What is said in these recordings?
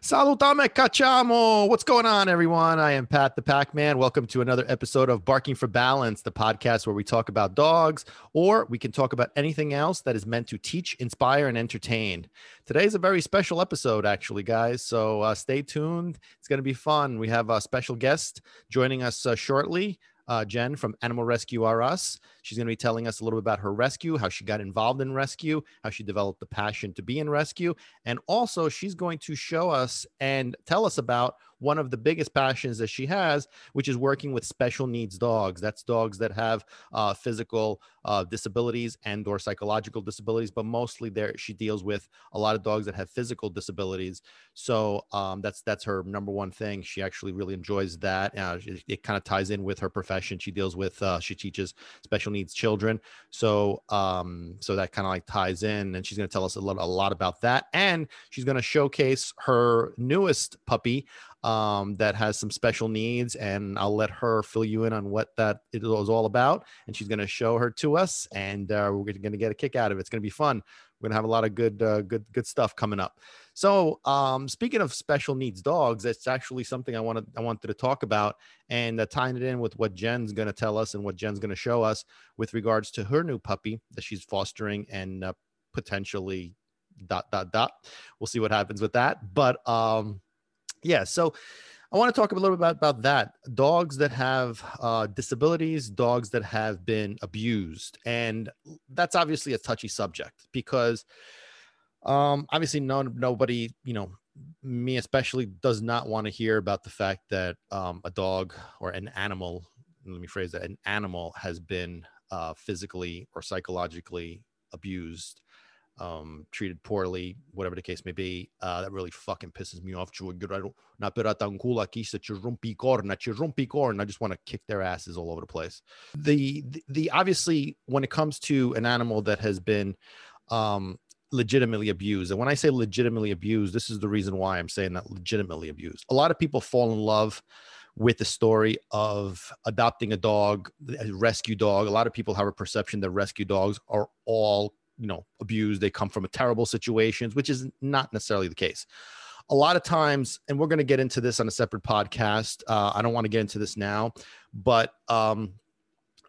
Salutame Cacciamo. What's going on, everyone? I am Pat the Pac-Man. Welcome to another episode of Barking for Balance, the podcast where we talk about dogs, or we can talk about anything else that is meant to teach, inspire, and entertain. Today's a very special episode, actually, guys, so stay tuned. It's going to be fun. We have a special guest joining us shortly. Jen from Animal Rescue R Us. She's going to be telling us a little bit about her rescue, how she got involved in rescue, how she developed the passion to be in rescue. And also she's going to show us and tell us about one of the biggest passions that she has, which is working with special needs dogs. That's dogs that have physical disabilities and or psychological disabilities, but mostly there she deals with a lot of dogs that have physical disabilities. So that's her number one thing. She actually really enjoys that. It kind of ties in with her profession. She deals with, she teaches special needs children. So so that kind of like ties in, and she's going to tell us a lot about that. And she's going to showcase her newest puppy, that has some special needs, and I'll let her fill you in on what that it was all about. And she's going to show her to us, and we're going to get a kick out of it. It's going to be fun. We're going to have a lot of good stuff coming up. So speaking of special needs dogs, that's actually something I wanted to talk about, and tying it in with what Jen's going to tell us and what Jen's going to show us with regards to her new puppy that she's fostering and potentially ... We'll see what happens with that. But yeah, so I want to talk a little bit about that. Dogs that have disabilities, dogs that have been abused. And that's obviously a touchy subject because obviously nobody, you know, me especially, does not want to hear about the fact that a dog or an animal, let me phrase that, an animal has been physically or psychologically abused, treated poorly, whatever the case may be. That really fucking pisses me off. I just want to kick their asses all over the place. The obviously, when it comes to an animal that has been legitimately abused, and when I say legitimately abused, this is the reason why I'm saying that, legitimately abused. A lot of people fall in love with the story of adopting a dog, a rescue dog. A lot of people have a perception that rescue dogs are all, you know, abused. They come from a terrible situations, which is not necessarily the case. A lot of times, and we're going to get into this on a separate podcast. I don't want to get into this now, but a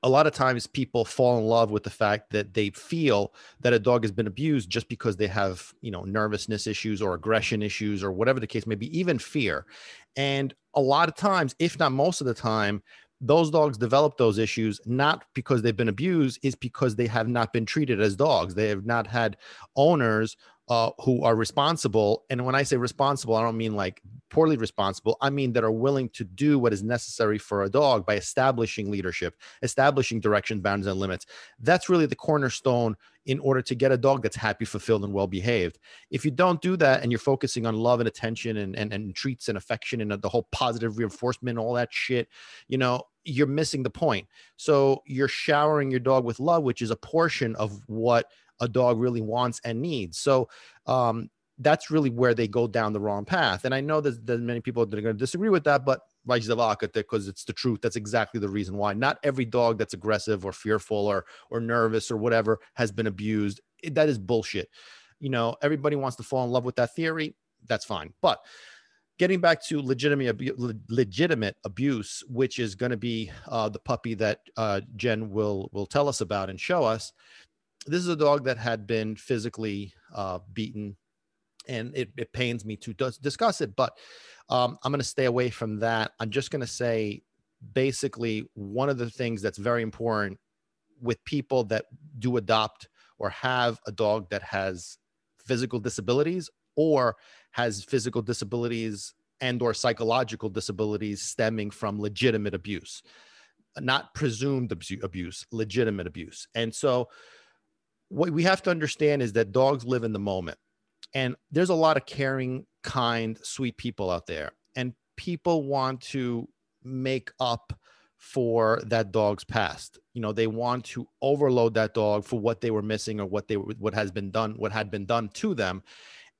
lot of times people fall in love with the fact that they feel that a dog has been abused just because they have, you know, nervousness issues or aggression issues or whatever the case may be, even fear. And a lot of times, if not most of the time, those dogs develop those issues not because they've been abused, is because they have not been treated as dogs. They have not had owners who are responsible. And when I say responsible, I don't mean like poorly responsible. I mean that are willing to do what is necessary for a dog by establishing leadership, establishing directions, boundaries, and limits. That's really the cornerstone in order to get a dog that's happy, fulfilled, and well-behaved. If you don't do that and you're focusing on love and attention and treats and affection and the whole positive reinforcement, all that shit, you know, you're missing the point. So you're showering your dog with love, which is a portion of what a dog really wants and needs. So that's really where they go down the wrong path. And I know there's many people that are going to disagree with that, but because it's the truth. That's exactly the reason why. Not every dog that's aggressive or fearful or nervous or whatever has been abused. That is bullshit. You know, everybody wants to fall in love with that theory. That's fine. But getting back to legitimate abuse, which is going to be the puppy that Jen will tell us about and show us. This is a dog that had been physically beaten, and it pains me to discuss it, but I'm going to stay away from that. I'm just going to say, basically, one of the things that's very important with people that do adopt or have a dog that has physical disabilities or has physical disabilities and or psychological disabilities stemming from legitimate abuse, not presumed abuse, legitimate abuse. And so what we have to understand is that dogs live in the moment. And there's a lot of caring, kind, sweet people out there. And people want to make up for that dog's past. You know, they want to overload that dog for what they were missing or what had been done to them.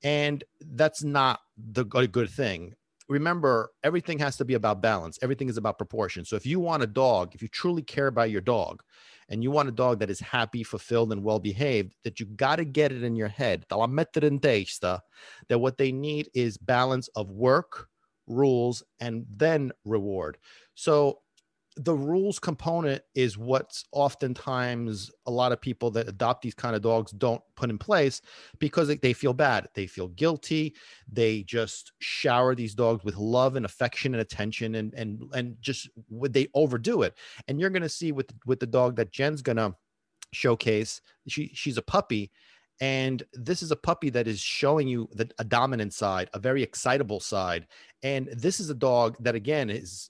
And that's not a good thing. Remember, everything has to be about balance. Everything is about proportion. So if you want a dog, if you truly care about your dog and you want a dog that is happy, fulfilled, and well-behaved, that you got to get it in your head that what they need is balance of work, rules, and then reward. So the rules component is what's oftentimes a lot of people that adopt these kind of dogs don't put in place because they feel bad. They feel guilty. They just shower these dogs with love and affection and attention, and just they overdo it. And you're going to see with the dog that Jen's going to showcase, she's a puppy. And this is a puppy that is showing you a dominant side, a very excitable side. And this is a dog that, again, is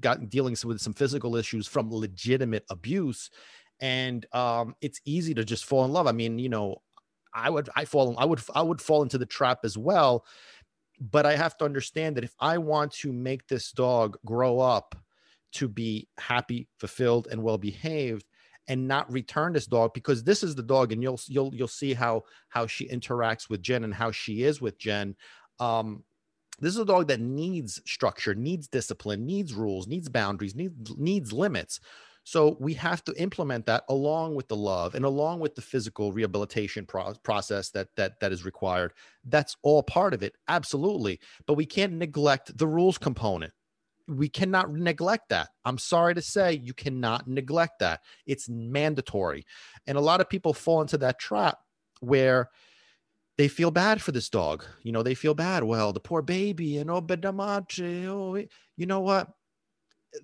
gotten dealing with some physical issues from legitimate abuse. And it's easy to just fall in love. I mean, you know, I would fall into the trap as well. But I have to understand that if I want to make this dog grow up to be happy, fulfilled, and well-behaved, and not return this dog, because this is the dog, and you'll see how she interacts with Jen and how she is with Jen. This is a dog that needs structure, needs discipline, needs rules, needs boundaries, needs limits. So we have to implement that along with the love and along with the physical rehabilitation process that is required. That's all part of it, absolutely. But we can't neglect the rules component. We cannot neglect that. I'm sorry to say, you cannot neglect that. It's mandatory. And a lot of people fall into that trap where they feel bad for this dog. You know, they feel bad. Well, the poor baby, and you know what?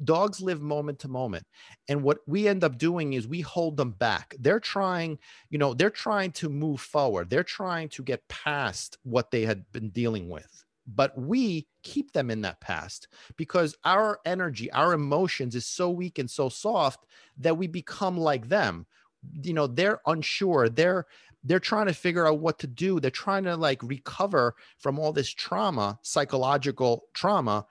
Dogs live moment to moment. And what we end up doing is we hold them back. They're trying to move forward. They're trying to get past what they had been dealing with. But we keep them in that past because our energy, our emotions is so weak and so soft that we become like them. You know, they're unsure. They're trying to figure out what to do. They're trying to like recover from all this trauma, psychological trauma,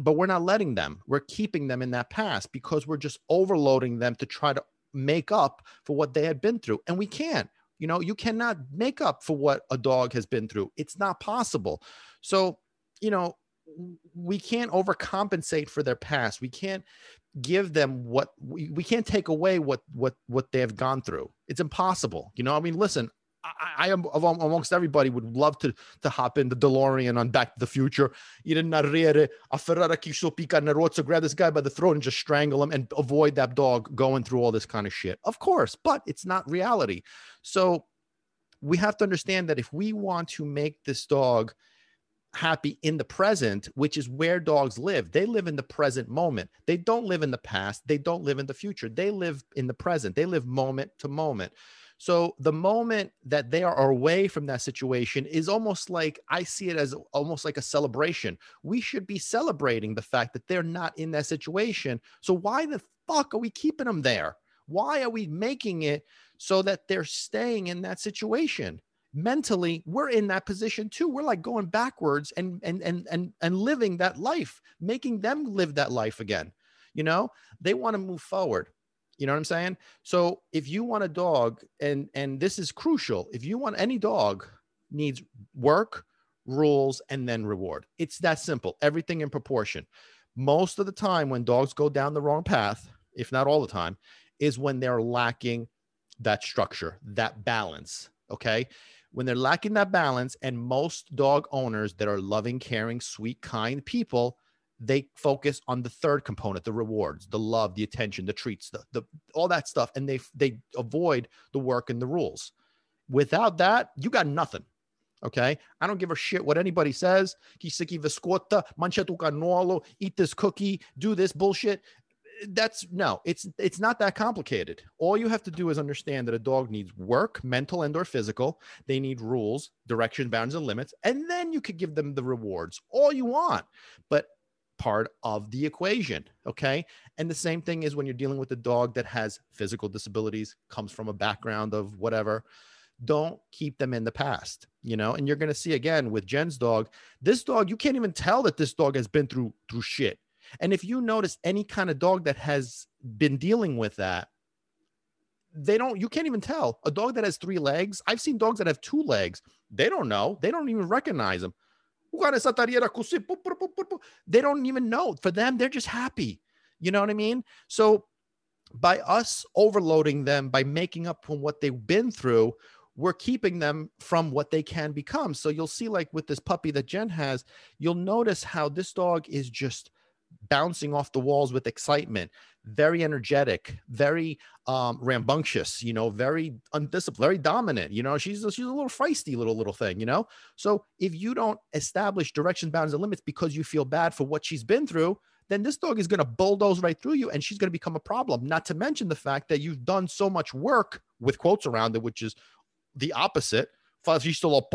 but we're not letting them. We're keeping them in that past because we're just overloading them to try to make up for what they had been through. And we can't. You know, you cannot make up for what a dog has been through. It's not possible. So, you know, we can't overcompensate for their past. We can't give them we can't take away what they have gone through. It's impossible. You know, I mean, listen, I am amongst everybody would love to hop in the DeLorean on Back to the Future, grab this guy by the throat and just strangle him and avoid that dog going through all this kind of shit. Of course, but it's not reality. So we have to understand that if we want to make this dog happy in the present, which is where dogs live. They live in the present moment. They don't live in the past. They don't live in the future. They live in the present. They live moment to moment. So the moment that they are away from that situation is almost like, I see it as almost like a celebration. We should be celebrating the fact that they're not in that situation. So why the fuck are we keeping them there? Why are we making it so that they're staying in that situation? Mentally, we're in that position too. We're like going backwards and living that life, making them live that life again. You know, they want to move forward. You know what I'm saying? So if you want a dog, and this is crucial, if you want any dog, needs work, rules, and then reward. It's that simple. Everything in proportion. Most of the time when dogs go down the wrong path, if not all the time, is when they're lacking that structure, that balance. Okay? When they're lacking that balance, and most dog owners that are loving, caring, sweet, kind people, they focus on the third component, the rewards, the love, the attention, the treats, the all that stuff. And they avoid the work and the rules. Without that, you got nothing. Okay. I don't give a shit what anybody says. Kisiki viscota, manchetu canolo, eat this cookie, do this bullshit. It's not that complicated. All you have to do is understand that a dog needs work, mental and or physical. They need rules, direction, boundaries, and limits. And then you could give them the rewards all you want, but part of the equation. Okay. And the same thing is when you're dealing with a dog that has physical disabilities, comes from a background of whatever, don't keep them in the past, you know, and you're going to see again with Jen's dog, this dog, you can't even tell that this dog has been through shit. And if you notice any kind of dog that has been dealing with that, you can't even tell. A dog that has 3 legs. I've seen dogs that have 2 legs. They don't know. They don't even recognize them. They don't even know. For them, they're just happy. You know what I mean? So by us overloading them, by making up from what they've been through, we're keeping them from what they can become. So you'll see, like with this puppy that Jen has, you'll notice how this dog is just bouncing off the walls with excitement, very energetic, very rambunctious, you know, very undisciplined, very dominant. You know, she's a little feisty little thing, you know? So if you don't establish directions, boundaries, and limits because you feel bad for what she's been through, then this dog is going to bulldoze right through you and she's going to become a problem. Not to mention the fact that you've done so much work with quotes around it, which is the opposite. You're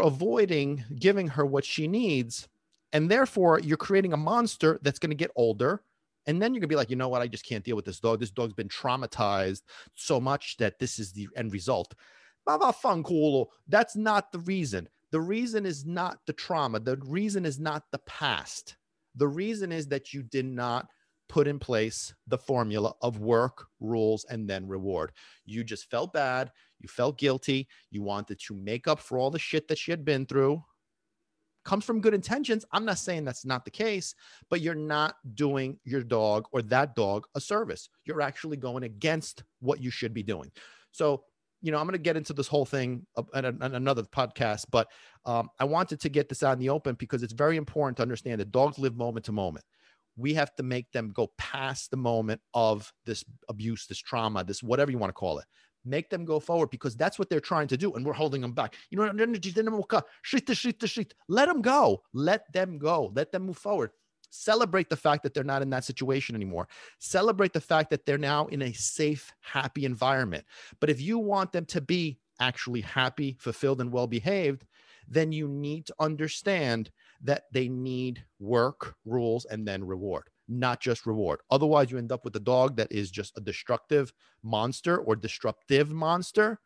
avoiding giving her what she needs. And therefore you're creating a monster that's going to get older. And then you're gonna be like, you know what? I just can't deal with this dog. This dog's been traumatized so much that this is the end result. That's not the reason. The reason is not the trauma. The reason is not the past. The reason is that you did not put in place the formula of work, rules, and then reward. You just felt bad. You felt guilty. You wanted to make up for all the shit that she had been through. Comes from good intentions. I'm not saying that's not the case, but you're not doing your dog or that dog a service. You're actually going against what you should be doing. So, you know, I'm going to get into this whole thing in another podcast, but I wanted to get this out in the open because it's very important to understand that dogs live moment to moment. We have to make them go past the moment of this abuse, this trauma, this whatever you want to call it. Make them go forward because that's what they're trying to do. And we're holding them back. You know, let them go. Let them go. Let them move forward. Celebrate the fact that they're not in that situation anymore. Celebrate the fact that they're now in a safe, happy environment. But if you want them to be actually happy, fulfilled, and well-behaved, then you need to understand that they need work, rules, and then reward, not just reward. Otherwise, you end up with a dog that is just a destructive monster or disruptive monster,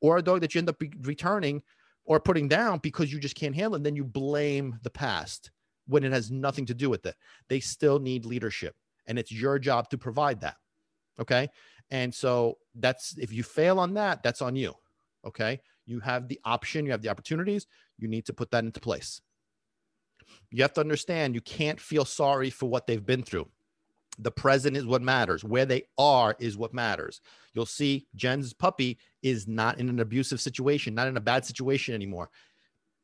or a dog that you end up returning or putting down because you just can't handle it. And then you blame the past when it has nothing to do with it. They still need leadership, and it's your job to provide that. Okay. And so that's, if you fail on that, that's on you. Okay. You have the option, you have the opportunities, you need to put that into place. You have to understand, you can't feel sorry for what they've been through. The present is what matters. Where they are is what matters. You'll see Jen's puppy is not in an abusive situation, not in a bad situation anymore.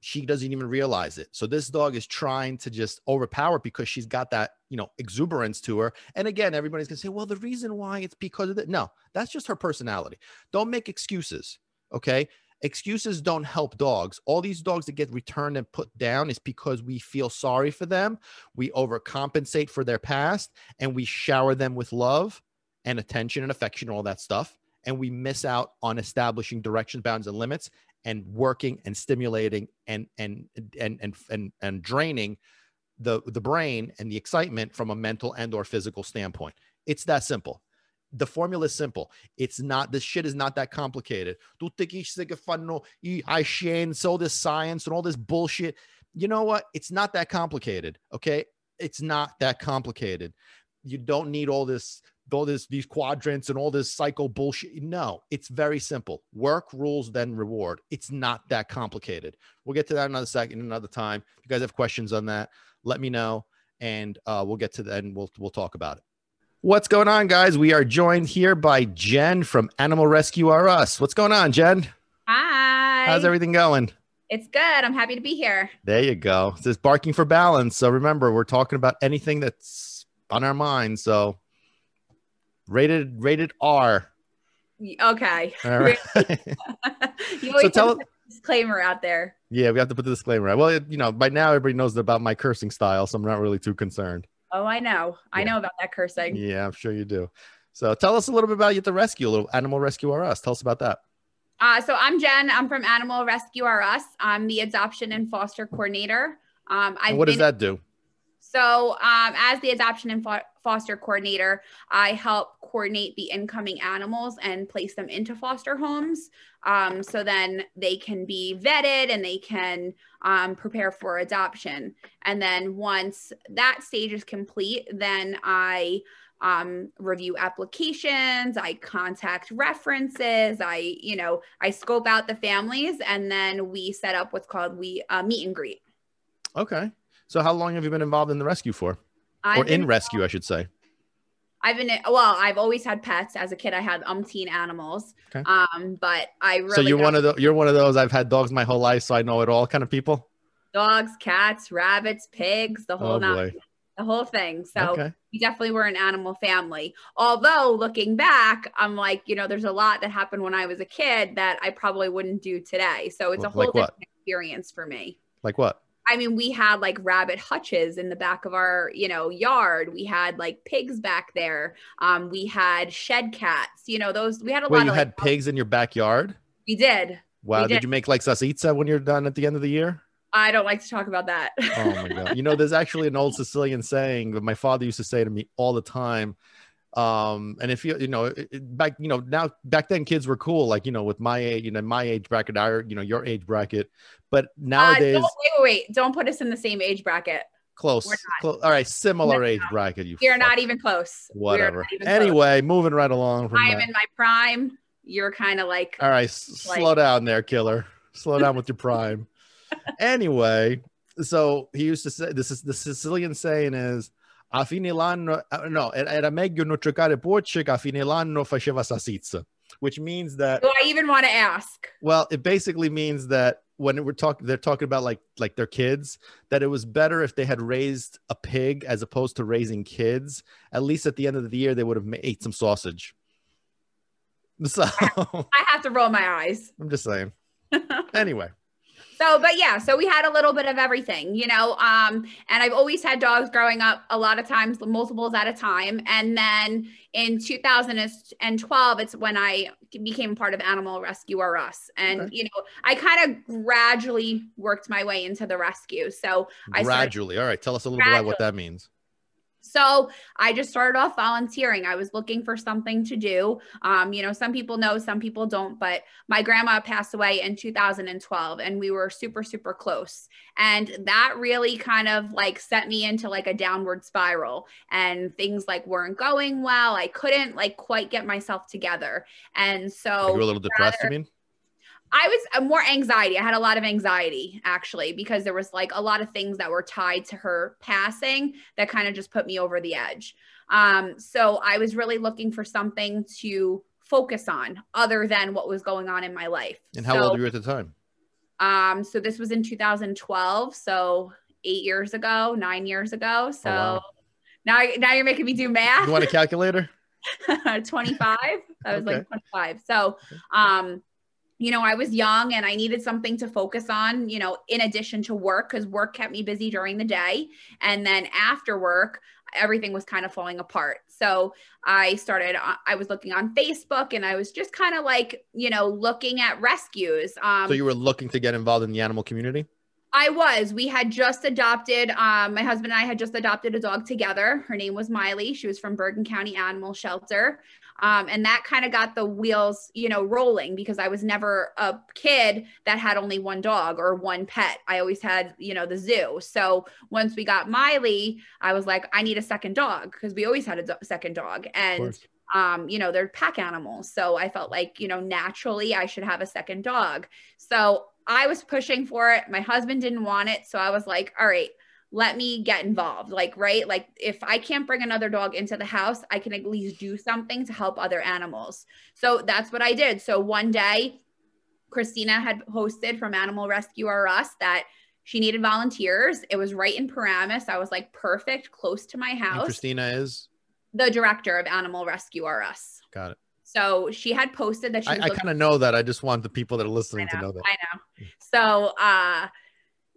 She doesn't even realize it. So this dog is trying to just overpower because she's got that, you know, exuberance to her. And again, everybody's going to say, well, the reason why it's because of that. No, that's just her personality. Don't make excuses. Okay. Excuses don't help dogs. All these dogs that get returned and put down is because we feel sorry for them. We overcompensate for their past and we shower them with love and attention and affection, all that stuff. And we miss out on establishing directions, bounds, and limits, and working and stimulating and draining the brain and the excitement from a mental and or physical standpoint. It's that simple. The formula is simple. It's not, this shit is not that complicated. So this science and all this bullshit. You know what? It's not that complicated. Okay. It's not that complicated. You don't need all this, these quadrants and all this psycho bullshit. No, it's very simple. Work, rules, then reward. It's not that complicated. We'll get to that another time. If you guys have questions on that, let me know. And we'll get to that and we'll talk about it. What's going on, guys? We are joined here by Jen from Animal Rescue R Us. What's going on, Jen? Hi. How's everything going? It's good. I'm happy to be here. There you go. This is Barking for Balance. So remember, we're talking about anything that's on our mind. So rated R. Okay. All right. You always put a disclaimer out there. Yeah, we have to put the disclaimer out. Well, you know, by now everybody knows about my cursing style, so I'm not really too concerned. Oh, I know. Yeah. I know about that cursing. Yeah, I'm sure you do. So tell us a little bit about you at the rescue, a little Animal Rescue R Us. Tell us about that. So I'm Jen. I'm from Animal Rescue R Us. I'm the adoption and foster coordinator. What does that do? So as the adoption and foster coordinator, I help coordinate the incoming animals and place them into foster homes. So then they can be vetted and they can prepare for adoption. And then once that stage is complete, then I review applications, I contact references, I scope out the families, and then we set up what's called a meet and greet. Okay. So how long have you been involved in the rescue for? Or in rescue, I should say. I've always had pets. As a kid, I had umpteen animals. Okay. But I really. So you're one of those, I've had dogs my whole life, so I know it all kind of people? Dogs, cats, rabbits, pigs, the whole nine. The whole thing. So we definitely were an animal family. Although looking back, I'm like, you know, there's a lot that happened when I was a kid that I probably wouldn't do today. So it's a whole different experience for me. Like what? I mean, we had like rabbit hutches in the back of our, you know, yard. We had like pigs back there. We had shed cats, you know, those, we had a lot of. You had pigs in your backyard? We did. Wow. Did you make like salsiccia when you're done at the end of the year? I don't like to talk about that. Oh my God. You know, there's actually an old Sicilian saying that my father used to say to me all the time. And if you know, back then kids were cool. Like, you know, with my age, you know, my age bracket, you know, your age bracket, but nowadays, wait, don't put us in the same age bracket. Close. All right. Similar age bracket. You're not even close. Whatever. Anyway, moving right along. I'm in my prime. You're kind of like, all right, slow down there, killer. Slow down with your prime. Anyway, so he used to say, this is the Sicilian saying is, a fine l'anno, no, era meglio non cercare porci che a fine l'anno faceva salsiccia, which means that. Do I even want to ask? Well, it basically means that when we're talking, they're talking about like their kids, that it was better if they had raised a pig as opposed to raising kids. At least at the end of the year, they would have ate some sausage. So I have to roll my eyes. I'm just saying. Anyway. So, but yeah, so we had a little bit of everything, you know, and I've always had dogs growing up, a lot of times, multiples at a time. And then in 2012, it's when I became part of Animal Rescue R Us. And, you know, I kind of gradually worked my way into the rescue. So gradually. All right. Tell us a little bit about what that means. So I just started off volunteering. I was looking for something to do. You know, some people know, some people don't, but my grandma passed away in 2012 and we were super, super close. And that really kind of like set me into like a downward spiral and things like weren't going well. I couldn't like quite get myself together. And so you were a little depressed, you mean? I was more anxiety. I had a lot of anxiety actually, because there was like a lot of things that were tied to her passing that kind of just put me over the edge. So I was really looking for something to focus on other than what was going on in my life. And how old were you at the time? So this was in 2012. So 8 years ago, 9 years ago. So now you're making me do math. You want a calculator? 25. I was like 25. So, you know, I was young and I needed something to focus on, you know, in addition to work, because work kept me busy during the day. And then after work, everything was kind of falling apart. So I was looking on Facebook and I was just kind of like, you know, looking at rescues. So you were looking to get involved in the animal community? I was. We had just adopted, my husband and I had just adopted a dog together. Her name was Miley. She was from Bergen County Animal Shelter. And that kind of got the wheels, you know, rolling because I was never a kid that had only one dog or one pet. I always had, you know, the zoo. So once we got Miley, I was like, I need a second dog because we always had a second dog. And you know, they're pack animals. So I felt like, you know, naturally I should have a second dog. So I was pushing for it. My husband didn't want it. So I was like, all right, let me get involved. Like, right. Like if I can't bring another dog into the house, I can at least do something to help other animals. So that's what I did. So one day Christina had hosted from Animal Rescue R Us that she needed volunteers. It was right in Paramus. I was like, perfect, close to my house. And Christina is? The director of Animal Rescue R Us. Got it. So she had posted that. I kind of know that. I just want the people that are listening to know that. I know. So,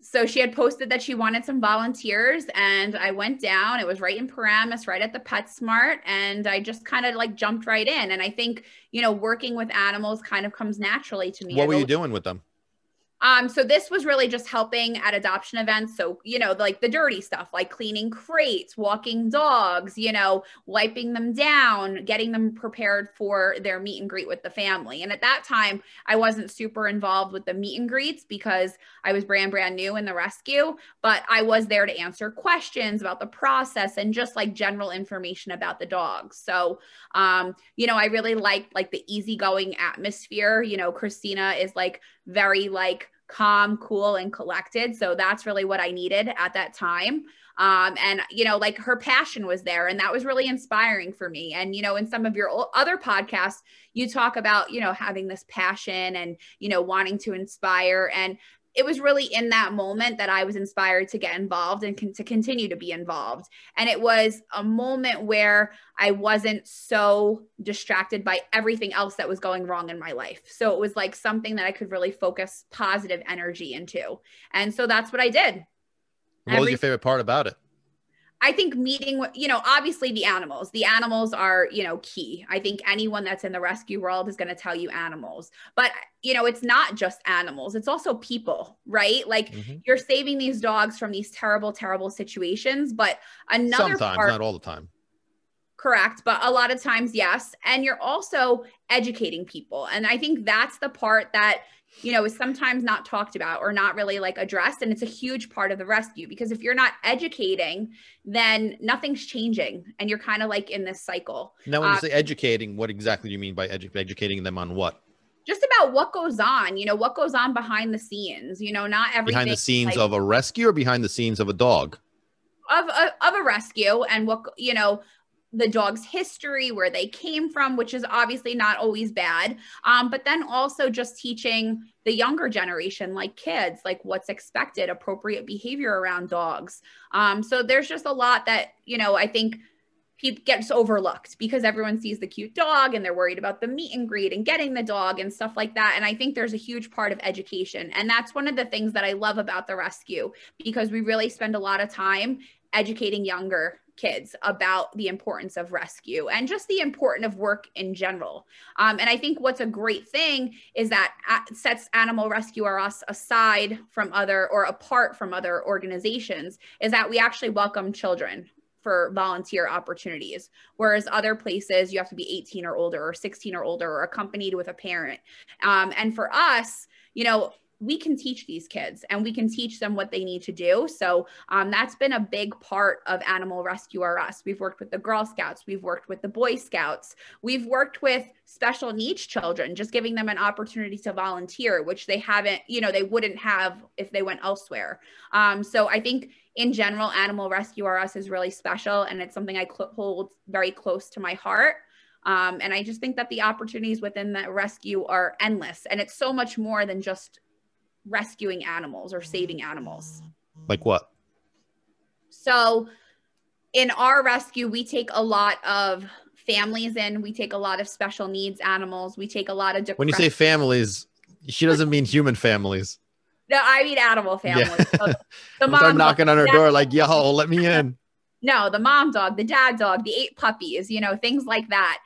so she had posted that she wanted some volunteers and I went down. It was right in Paramus, right at the PetSmart. And I just kind of like jumped right in. And I think, you know, working with animals kind of comes naturally to me. What were you doing with them? So this was really just helping at adoption events. So, you know, like the dirty stuff, like cleaning crates, walking dogs, you know, wiping them down, getting them prepared for their meet and greet with the family. And at that time, I wasn't super involved with the meet and greets because I was brand new in the rescue, but I was there to answer questions about the process and just like general information about the dogs. So, you know, I really liked like the easygoing atmosphere. You know, Christina is like very like calm, cool, and collected. So that's really what I needed at that time. And, you know, like her passion was there, and that was really inspiring for me. And, you know, in some of your other podcasts, you talk about, you know, having this passion and, you know, wanting to inspire. And it was really in that moment that I was inspired to get involved and to continue to be involved. And it was a moment where I wasn't so distracted by everything else that was going wrong in my life. So it was like something that I could really focus positive energy into. And so that's what I did. What was your favorite part about it? I think meeting, you know, obviously the animals are, you know, key. I think anyone that's in the rescue world is going to tell you animals, but you know, it's not just animals. It's also people, right? Like you're saving these dogs from these terrible, terrible situations, but another sometimes, part, not all the time. Correct. But a lot of times, yes. And you're also educating people. And I think that's the part that, you know, is sometimes not talked about or not really like addressed. And it's a huge part of the rescue, because if you're not educating, then nothing's changing. And you're kind of like in this cycle. Now, when you say educating, what exactly do you mean by educating them on what? Just about what goes on, you know, what goes on behind the scenes, you know, not everything. Behind the scenes of a rescue or behind the scenes of a dog? Of a rescue, and what, you know, the dog's history, where they came from, which is obviously not always bad. But then also just teaching the younger generation, like kids, like what's expected, appropriate behavior around dogs. So there's just a lot that, you know, I think gets overlooked because everyone sees the cute dog and they're worried about the meet and greet and getting the dog and stuff like that. And I think there's a huge part of education. And that's one of the things that I love about the rescue, because we really spend a lot of time educating younger kids about the importance of rescue and just the importance of work in general. And I think what's a great thing is that sets Animal Rescue R Us aside from other, or apart from other organizations, is that we actually welcome children for volunteer opportunities. Whereas other places you have to be 18 or older or 16 or older or accompanied with a parent. And for us, you know, we can teach these kids and we can teach them what they need to do. So that's been a big part of Animal Rescue R Us. We've worked with the Girl Scouts. We've worked with the Boy Scouts. We've worked with special needs children, just giving them an opportunity to volunteer, which they haven't, you know, they wouldn't have if they went elsewhere. So I think in general, Animal Rescue R Us is really special, and it's something I hold very close to my heart. And I just think that the opportunities within the rescue are endless, and it's so much more than just rescuing animals or saving animals. Like what? So in our rescue, we take a lot of families in, we take a lot of special needs animals, we take a lot of when you say families, she doesn't mean human families. No, I mean animal families. Yeah. So the mom start knocking on her door like, yo, let me in. No, the mom dog, the dad dog, the 8 puppies, you know, things like that.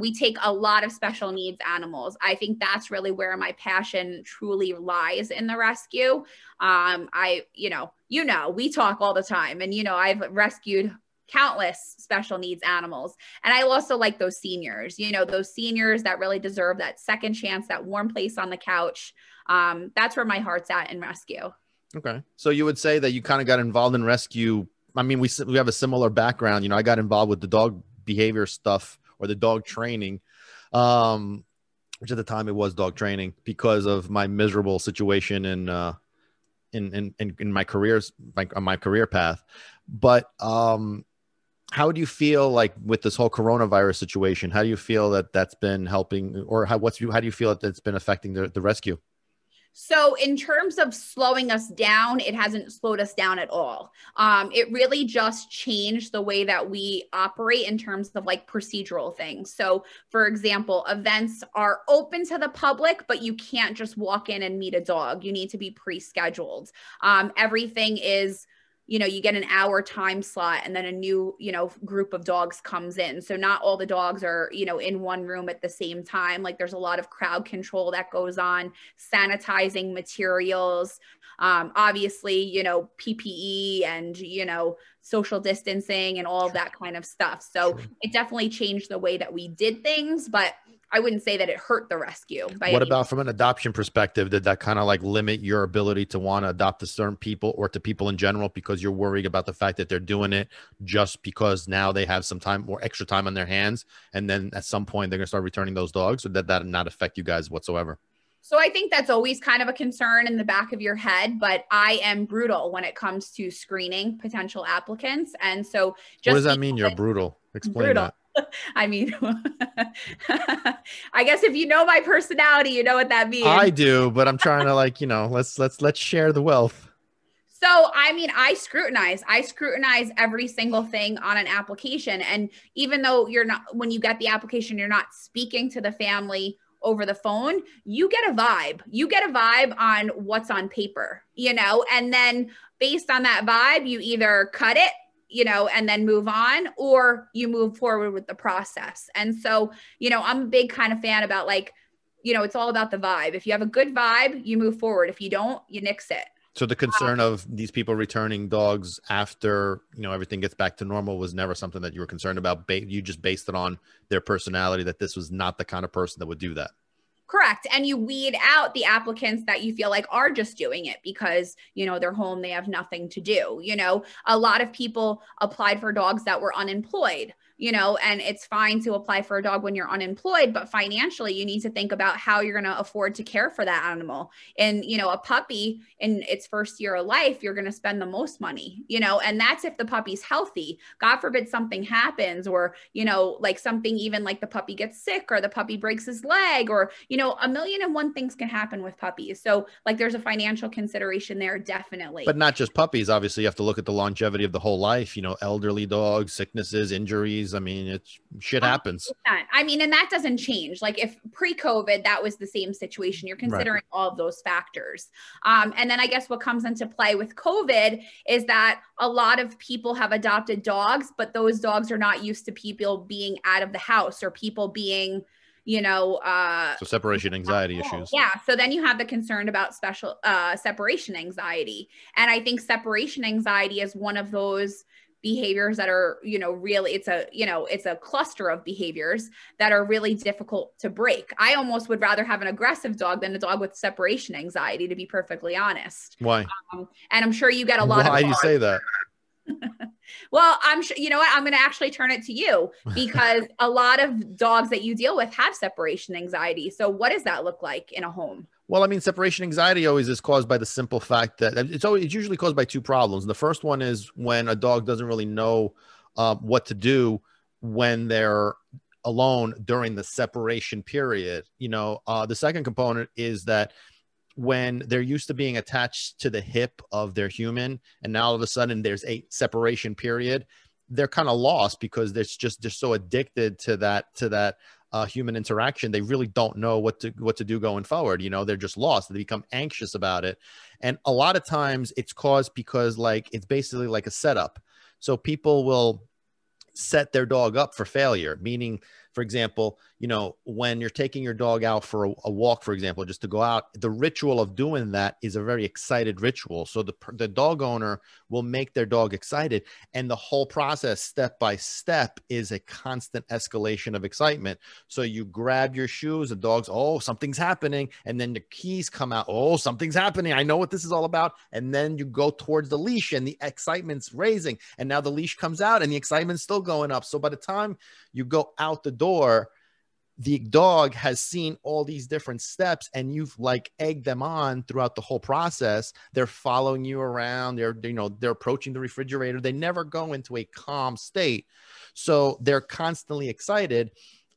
We take a lot of special needs animals. I think that's really where my passion truly lies in the rescue. We talk all the time, and, you know, I've rescued countless special needs animals. And I also like those seniors, you know, those seniors that really deserve that second chance, that warm place on the couch. That's where my heart's at in rescue. Okay. So you would say that you kind of got involved in rescue. I mean, we have a similar background. You know, I got involved with the dog behavior stuff, or the dog training, which at the time it was dog training, because of my miserable situation in my career path. But how do you feel like with this whole coronavirus situation? How do you feel that that's been helping, or how do you feel that that's been affecting the rescue? So in terms of slowing us down, it hasn't slowed us down at all. It really just changed the way that we operate in terms of like procedural things. So for example, events are open to the public, but you can't just walk in and meet a dog. You need to be pre-scheduled. Everything is, you know, you get an hour time slot, and then a new, you know, group of dogs comes in. So not all the dogs are, you know, in one room at the same time. Like there's a lot of crowd control that goes on, sanitizing materials, obviously, you know, PPE and, you know, social distancing and all of that kind of stuff. So it definitely changed the way that we did things, but I wouldn't say that it hurt the rescue. What about from an adoption perspective? Did that kind of like limit your ability to want to adopt to certain people, or to people in general, because you're worried about the fact that they're doing it just because now they have some time or extra time on their hands, and then at some point they're going to start returning those dogs? Or did that not affect you guys whatsoever? So I think that's always kind of a concern in the back of your head, but I am brutal when it comes to screening potential applicants. And so just— What does that mean, you're brutal? Explain that. I mean, I guess if you know my personality, you know what that means. I do, but I'm trying to, like, you know, let's share the wealth. So, I mean, I scrutinize every single thing on an application. And even though you're not, when you get the application, you're not speaking to the family over the phone, you get a vibe. You get a vibe on what's on paper, you know, and then based on that vibe, you either cut it, you know, and then move on, or you move forward with the process. And so, you know, I'm a big kind of fan about, like, you know, it's all about the vibe. If you have a good vibe, you move forward. If you don't, you nix it. So the concern of these people returning dogs after, you know, everything gets back to normal was never something that you were concerned about. You just based it on their personality, that this was not the kind of person that would do that. Correct. And you weed out the applicants that you feel like are just doing it because, you know, they're home, they have nothing to do. You know, a lot of people applied for dogs that were unemployed. You know, and it's fine to apply for a dog when you're unemployed, but financially you need to think about how you're going to afford to care for that animal. And, you know, a puppy in its first year of life, you're going to spend the most money, you know, and that's if the puppy's healthy. God forbid something happens, or, you know, like something, even like the puppy gets sick or the puppy breaks his leg, or, you know, a million and one things can happen with puppies. So, like, there's a financial consideration there, definitely. But not just puppies, obviously. You have to look at the longevity of the whole life, you know, elderly dogs, sicknesses, injuries. I mean, it's shit happens. I mean, and that doesn't change. Like, if pre-COVID, that was the same situation. You're considering all of those factors. And then I guess what comes into play with COVID is that a lot of people have adopted dogs, but those dogs are not used to people being out of the house or people being, you know, so separation anxiety issues. Yeah. So then you have the concern about special separation anxiety. And I think separation anxiety is one of those behaviors that are, you know, really, it's a cluster of behaviors that are really difficult to break. I almost would rather have an aggressive dog than a dog with separation anxiety, to be perfectly honest. Why? And I'm sure you get a lot of— Why do you say that? Well, I'm sure, you know what, I'm going to actually turn it to you, because a lot of dogs that you deal with have separation anxiety. So what does that look like in a home? Well, I mean, separation anxiety always is caused by the simple fact that it's usually caused by two problems. And the first one is when a dog doesn't really know what to do when they're alone during the separation period. You know, the second component is that when they're used to being attached to the hip of their human, and now all of a sudden there's a separation period, they're kind of lost because they're so addicted to that human interaction. They really don't know what to do going forward. You know, they're just lost. They become anxious about it. And a lot of times it's caused because, like, it's basically like a setup. So people will set their dog up for failure, meaning, for example, you know, when you're taking your dog out for a walk, for example, just to go out, the ritual of doing that is a very excited ritual. So the dog owner will make their dog excited, and the whole process, step by step, is a constant escalation of excitement. So you grab your shoes, the dog's, oh, something's happening. And then the keys come out. Oh, something's happening. I know what this is all about. And then you go towards the leash and the excitement's raising. And now the leash comes out and the excitement's still going up. So by the time you go out the door, the dog has seen all these different steps, and you've, like, egged them on throughout the whole process. They're following you around. They're approaching the refrigerator. They never go into a calm state. So they're constantly excited.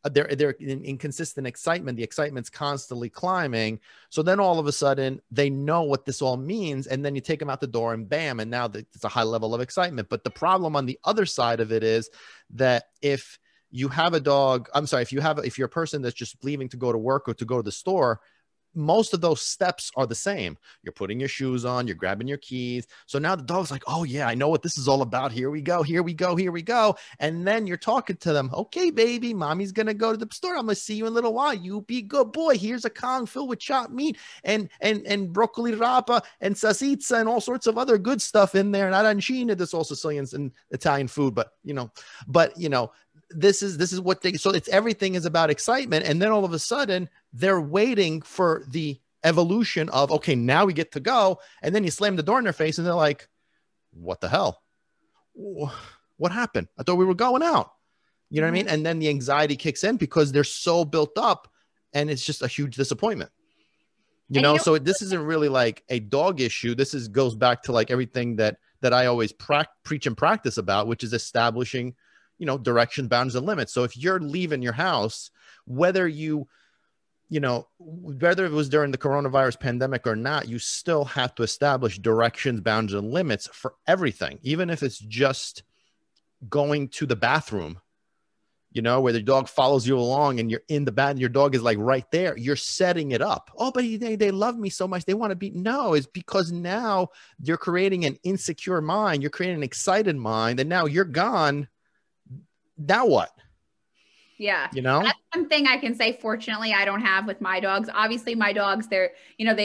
They're in consistent excitement. The excitement's constantly climbing. So then all of a sudden they know what this all means. And then you take them out the door and bam, and now it's a high level of excitement. But the problem on the other side of it is that if you're a person that's just leaving to go to work or to go to the store, most of those steps are the same. You're putting your shoes on, you're grabbing your keys. So now the dog's like, oh yeah, I know what this is all about. Here we go, here we go, here we go. And then you're talking to them. Okay, baby, mommy's going to go to the store. I'm going to see you in a little while. You be good boy. Here's a con filled with chopped meat and broccoli rapa and salsiccia and all sorts of other good stuff in there. And arancina, there's all Sicilians and Italian food, but this is what they, so it's, everything is about excitement. And then all of a sudden they're waiting for the evolution of, okay, now we get to go. And then you slam the door in their face and they're like, what the hell? What happened? I thought we were going out. You know what I mean? And then the anxiety kicks in because they're so built up, and it's just a huge disappointment. You know, so this isn't really like a dog issue. This is goes back to like everything that I always preach and practice about, which is establishing, you know, direction, bounds, and limits. So if you're leaving your house, whether whether it was during the coronavirus pandemic or not, you still have to establish directions, bounds, and limits for everything, even if it's just going to the bathroom. You know, where the dog follows you along and you're in the bath and your dog is like right there. You're setting it up. Oh, but they love me so much. They want to be. No, it's because now you're creating an insecure mind. You're creating an excited mind. And now you're gone. Now what? Yeah. You know, that's something I can say, fortunately, I don't have with my dogs. Obviously my dogs, they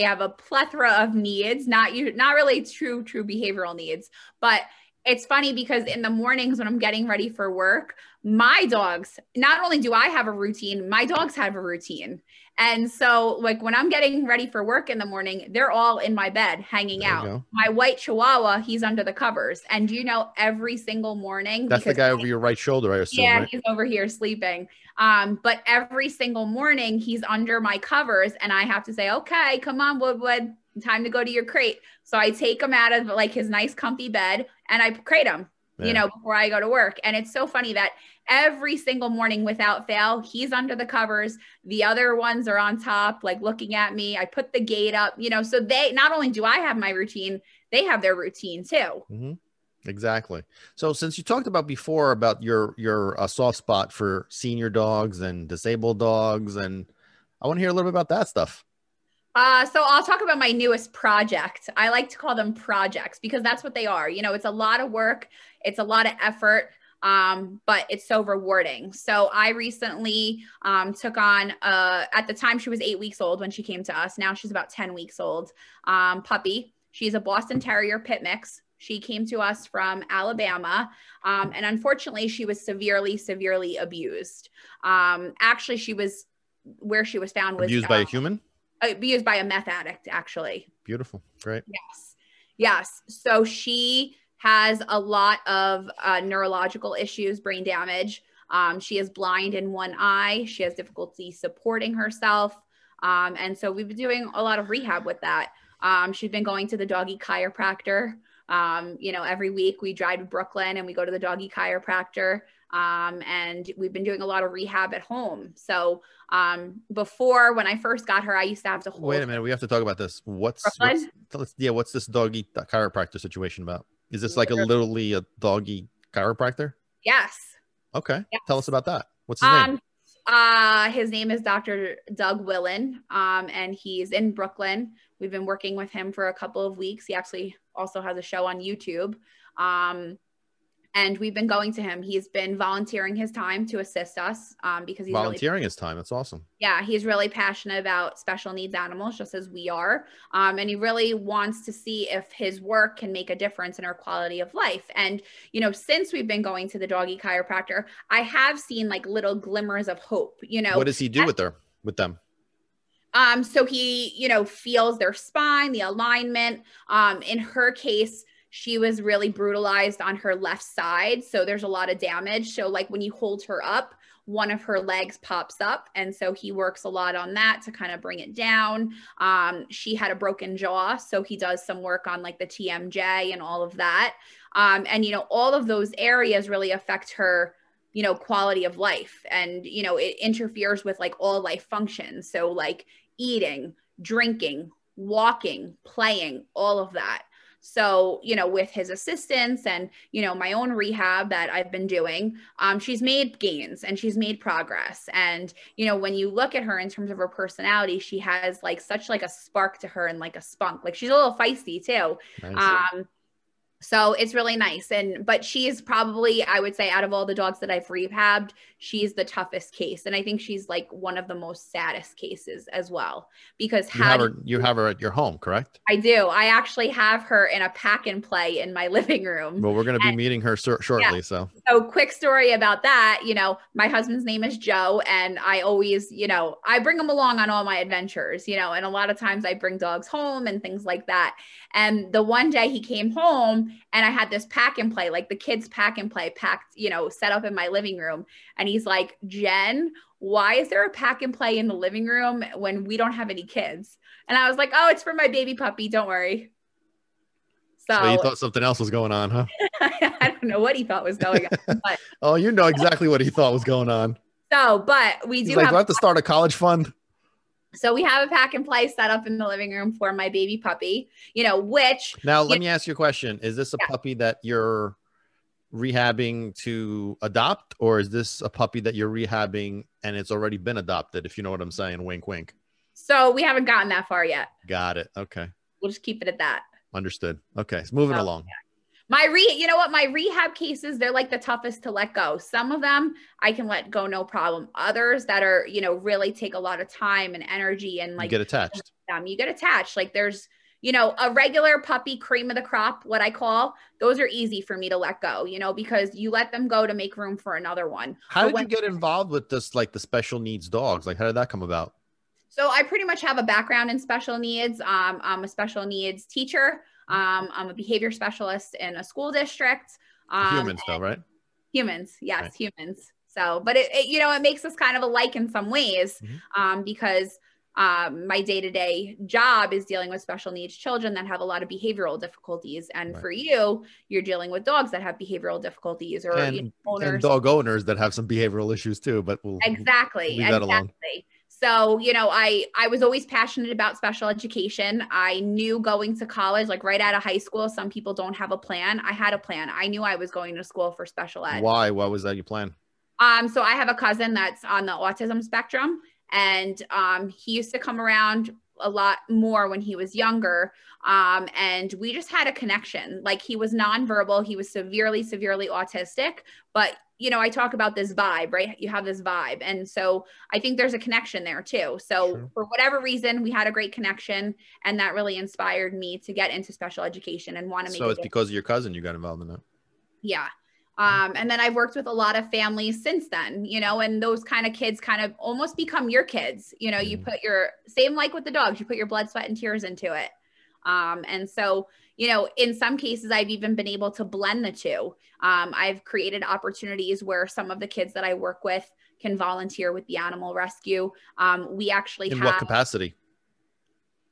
have a plethora of needs, not really true behavioral needs, but it's funny because in the mornings when I'm getting ready for work, my dogs, not only do I have a routine, my dogs have a routine. And so like when I'm getting ready for work in the morning, they're all in my bed hanging out. My white Chihuahua, he's under the covers. And every single morning. That's the guy over your right shoulder, I assume. Yeah, right? He's over here sleeping. But every single morning he's under my covers and I have to say, okay, come on, Woodwood, time to go to your crate. So I take him out of like his nice comfy bed and I crate him, before I go to work. And it's so funny that every single morning without fail, he's under the covers. The other ones are on top, like looking at me. I put the gate up, so they, not only do I have my routine, they have their routine too. Mm-hmm. Exactly. So since you talked about before about your soft spot for senior dogs and disabled dogs, and I want to hear a little bit about that stuff. So I'll talk about my newest project. I like to call them projects because that's what they are. It's a lot of work. It's a lot of effort, but it's so rewarding. So I recently took on, at the time she was 8 weeks old when she came to us. Now she's about 10 weeks old. Puppy. She's a Boston Terrier pit mix. She came to us from Alabama, and unfortunately she was severely, severely abused. Actually, where she was found was abused by a human? Abused by a meth addict, actually. Beautiful. Great. Yes. Yes. So she has a lot of neurological issues, brain damage. She is blind in one eye. She has difficulty supporting herself. And so we've been doing a lot of rehab with that. She's been going to the doggy chiropractor. Every week we drive to Brooklyn and we go to the doggy chiropractor. And we've been doing a lot of rehab at home. So, before, when I first got her, I used to have to hold. Wait a minute. We have to talk about this. What's this doggy chiropractor situation about? Is this like literally a doggy chiropractor? Yes. Okay. Yes. Tell us about that. What's his name? His name is Dr. Doug Willen. And he's in Brooklyn. We've been working with him for a couple of weeks. He actually also has a show on YouTube. And we've been going to him. He's been volunteering his time to assist us because he's volunteering his time. That's awesome. Yeah. He's really passionate about special needs animals, just as we are. And he really wants to see if his work can make a difference in our quality of life. And, since we've been going to the doggy chiropractor, I have seen like little glimmers of hope, What does he do with them? So he, feels their spine, the alignment. In her case, she was really brutalized on her left side. So there's a lot of damage. So like when you hold her up, one of her legs pops up. And so he works a lot on that to kind of bring it down. She had a broken jaw. So he does some work on like the TMJ and all of that. And all of those areas really affect her, quality of life. And, it interferes with like all life functions. So like eating, drinking, walking, playing, all of that. So, with his assistance and, my own rehab that I've been doing, she's made gains and she's made progress. And, when you look at her in terms of her personality, she has like such like a spark to her and like a spunk, like she's a little feisty too. Nice. So it's really nice. But she is probably, I would say, out of all the dogs that I've rehabbed, she's the toughest case. And I think she's like one of the most saddest cases as well, because you have her at your home, correct? I do. I actually have her in a pack and play in my living room. Well, we're going to be meeting her shortly. Yeah. So quick story about that. My husband's name is Joe, and I always, I bring him along on all my adventures, and a lot of times I bring dogs home and things like that. And the one day he came home, and I had this pack and play, like the kids' pack and play packed, set up in my living room. And he's like, "Jen, why is there a pack and play in the living room when we don't have any kids? And I was like, oh, it's for my baby puppy. Don't worry. So you thought something else was going on, huh? I don't know what he thought was going on. But oh, you know exactly what he thought was going on. So, but we do have, do I have to start a college fund? So we have a pack and play set up in the living room for my baby puppy, you know, which. Now, let me ask you a question. Is this a puppy that you're rehabbing to adopt, or is this a puppy that you're rehabbing and it's already been adopted, if you know what I'm saying? Wink, wink. So we haven't gotten that far yet. Got it. Okay. We'll just keep it at that. Understood. Okay. It's moving along. Yeah. You know what? My rehab cases, they're like the toughest to let go. Some of them I can let go, no problem. Others that are, you know, really take a lot of time and energy and like you get attached. You get attached. Like there's, you know, a regular puppy cream of the crop, what I call, those are easy for me to let go, you know, because you let them go to make room for another one. How did you get involved with this, like the special needs dogs? Like how did that come about? So I pretty much have a background in special needs. I'm a special needs teacher. I'm a behavior specialist in a school district. Humans though, right? Humans. Yes, right. Humans. So, but it, you know, it makes us kind of alike in some ways, because my day-to-day job is dealing with special needs children that have a lot of behavioral difficulties. And for you, you're dealing with dogs that have behavioral difficulties, or and, you know, owners. And dog owners that have some behavioral issues too, but we'll leave that alone. So, you know, I was always passionate about special education. I knew going to college, like right out of high school, some people don't have a plan. I had a plan. I knew I was going to school for special ed. Why? What was that your plan? So I have a cousin that's on the autism spectrum, and he used to come around a lot more when he was younger. And we just had a connection. Like he was nonverbal. He was severely, severely autistic, but you know, I talk about this vibe, right? You have this vibe. And so I think there's a connection there too. So for whatever reason, we had a great connection, and that really inspired me to get into special education and want to make it. So it's because of your cousin you got involved in that. Yeah. And then I've worked with a lot of families since then, you know, and those kind of kids kind of almost become your kids. You know, you put your, same like with the dogs, you put your blood, sweat, and tears into it. And so, you know, in some cases, I've even been able to blend the two. I've created opportunities where some of the kids that I work with can volunteer with the animal rescue. We actually have what capacity?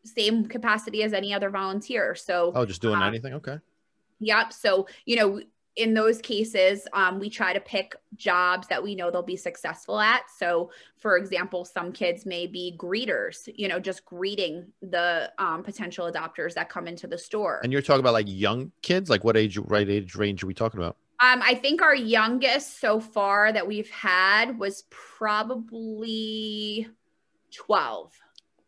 Same capacity as any other volunteer. So just doing anything. Okay. Yep. So, you know, in those cases, we try to pick jobs that we know they'll be successful at. So for example, some kids may be greeters, you know, just greeting the potential adopters that come into the store. And you're talking about like young kids, like what age, right age range are we talking about? I think our youngest so far that we've had was probably 12.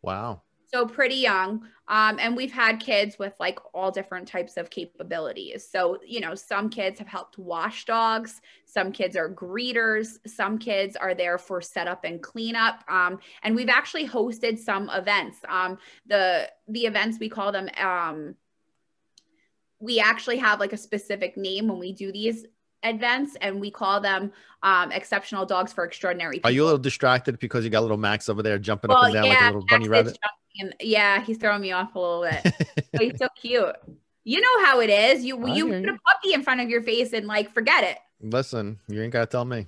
Wow. So pretty young. And we've had kids with like all different types of capabilities. So, you know, some kids have helped wash dogs. Some kids are greeters. Some kids are there for setup and cleanup. And we've actually hosted some events. The events, we call them, we actually have like a specific name when we do these events, and we call them exceptional dogs for extraordinary people. Are you a little distracted because you got a little Max over there jumping up and down like a little bunny rabbit? Yeah, he's throwing me off a little bit. But he's so cute. You know how it is. You put a puppy in front of your face and like forget it. Listen, you ain't gotta tell me.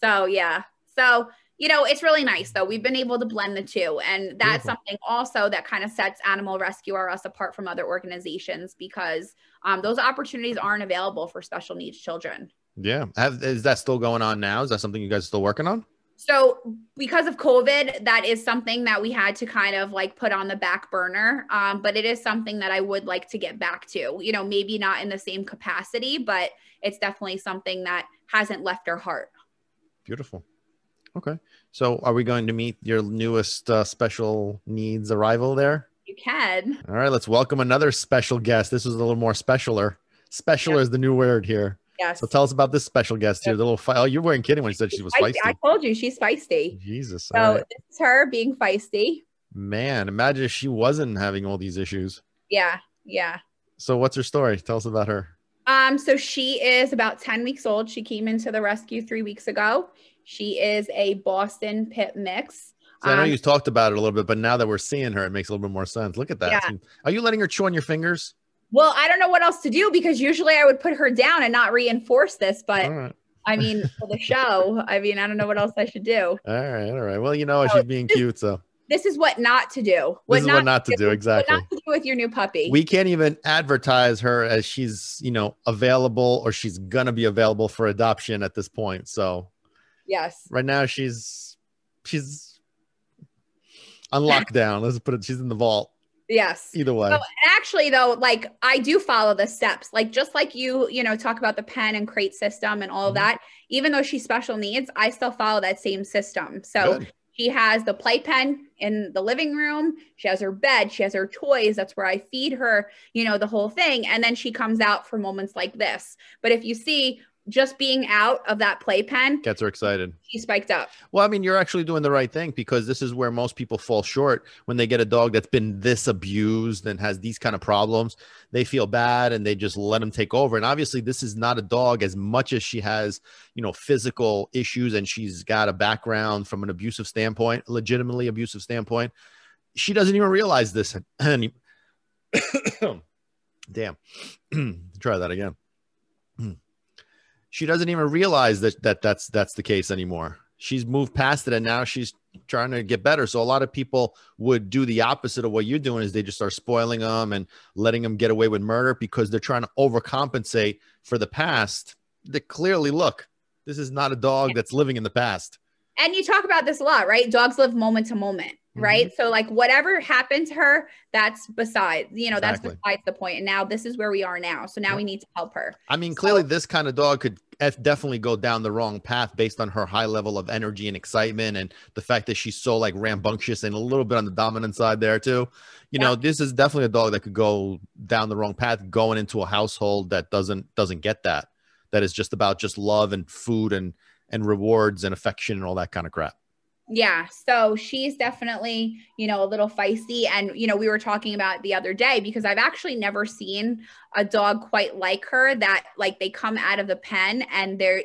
So yeah. So you know, it's really nice though. We've been able to blend the two. And that's something also that kind of sets Animal Rescue R Us apart from other organizations, because those opportunities aren't available for special needs children. Yeah. Is that still going on now? Is that something you guys are still working on? So because of COVID, that is something that we had to kind of like put on the back burner. But it is something that I would like to get back to, you know, maybe not in the same capacity, but it's definitely something that hasn't left our heart. Beautiful. Okay. So are we going to meet your newest special needs arrival there? You can. All right. Let's welcome another special guest. This is a little more specialer. Specialer is the new word here. Yes. So tell us about this special guest here. The little oh, you weren't kidding when you said she was feisty. I told you she's feisty. Jesus. So this is her being feisty. Man, imagine if she wasn't having all these issues. Yeah. Yeah. So what's her story? Tell us about her. So she is about 10 weeks old. She came into the rescue 3 weeks ago. She is a Boston pit mix. So I know you talked about it a little bit, but now that we're seeing her, it makes a little bit more sense. Look at that. Yeah. Are you letting her chew on your fingers? Well, I don't know what else to do, because usually I would put her down and not reinforce this, but I mean, for the show. I mean, I don't know what else I should do. All right. Well, you know, she's being cute, so. This is what not to do. This is what not to do. Exactly. What not to do with your new puppy. We can't even advertise her as she's, available, or she's going to be available for adoption at this point. So. Yes. Right now she's on lockdown. Let's put it. She's in the vault. Yes. Either way. So actually though, I do follow the steps, just like you, talk about the pen and crate system and all that, even though she's special needs, I still follow that same system. So good. She has the playpen in the living room. She has her bed. She has her toys. That's where I feed her, the whole thing. And then she comes out for moments like this. But if you see, just being out of that playpen gets her excited. She spiked up. Well, I mean, you're actually doing the right thing, because this is where most people fall short when they get a dog that's been this abused and has these kind of problems. They feel bad and they just let them take over. And obviously this is not a dog, as much as she has, physical issues, and she's got a background from an abusive standpoint, legitimately abusive standpoint. She doesn't even realize this. Damn. Try that again. She doesn't even realize that's the case anymore. She's moved past it, and now she's trying to get better. So a lot of people would do the opposite of what you're doing, is they just start spoiling them and letting them get away with murder because they're trying to overcompensate for the past. They clearly, look, this is not a dog that's living in the past. And you talk about this a lot, right? Dogs live moment to moment, right? Mm-hmm. So whatever happened to her, that's besides, exactly. That's besides the point. And now this is where we are now. So now we need to help her. I mean, clearly this kind of dog could definitely go down the wrong path based on her high level of energy and excitement, and the fact that she's so rambunctious and a little bit on the dominant side there too. You know, this is definitely a dog that could go down the wrong path, going into a household that doesn't get that. That is just about just love and food and rewards and affection and all that kind of crap. Yeah. So she's definitely, a little feisty. And, we were talking about the other day, because I've actually never seen a dog quite like her, that they come out of the pen and they're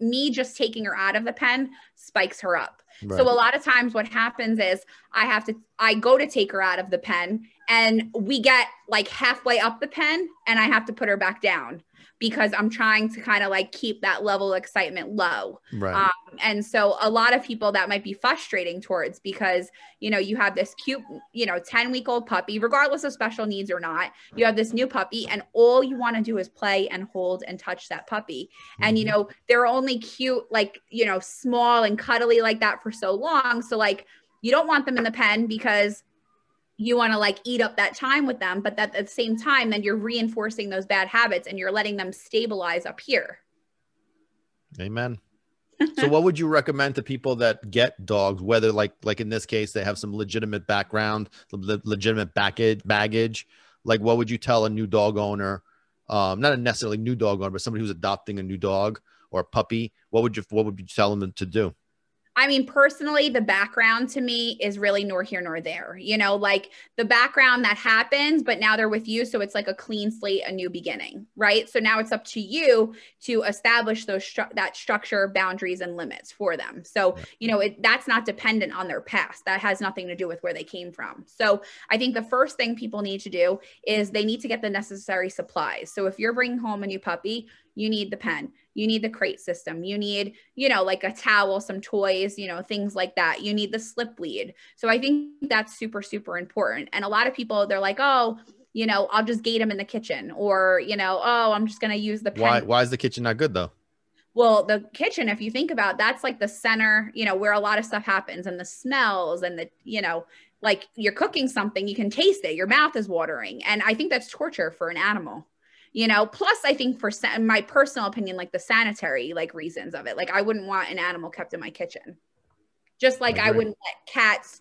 me just taking her out of the pen spikes her up. Right. So a lot of times what happens is I go to take her out of the pen, and we get halfway up the pen and I have to put her back down, because I'm trying to kind of keep that level of excitement low. Right. And so a lot of people, that might be frustrating towards, because, you have this cute, 10-week-old puppy, regardless of special needs or not, you have this new puppy, and all you want to do is play and hold and touch that puppy. Mm-hmm. And, they're only cute, small and cuddly like that for so long. So you don't want them in the pen, because you want to eat up that time with them, but at the same time, then you're reinforcing those bad habits and you're letting them stabilize up here. Amen. So what would you recommend to people that get dogs, whether like in this case, they have some legitimate background, legitimate baggage, what would you tell a new dog owner? Not necessarily new dog owner, but somebody who's adopting a new dog or a puppy. What would you tell them to do? I mean, personally, the background to me is really nor here nor there, the background that happens, but now they're with you. So it's a clean slate, a new beginning, right? So now it's up to you to establish those structure, boundaries, and limits for them. So, that's not dependent on their past. That has nothing to do with where they came from. So I think the first thing people need to do is they need to get the necessary supplies. So if you're bringing home a new puppy, you need the pen, you need the crate system, you need, a towel, some toys, things like that. You need the slip lead. So I think that's super, super important. And a lot of people, they're oh, I'll just gate them in the kitchen, or, oh, I'm just going to use the pen. Why is the kitchen not good though? Well, the kitchen, if you think about, that's the center, where a lot of stuff happens, and the smells and the, you're cooking something, you can taste it. Your mouth is watering. And I think that's torture for an animal. Plus I think for my personal opinion, the sanitary, reasons of it, I wouldn't want an animal kept in my kitchen, just I wouldn't let cats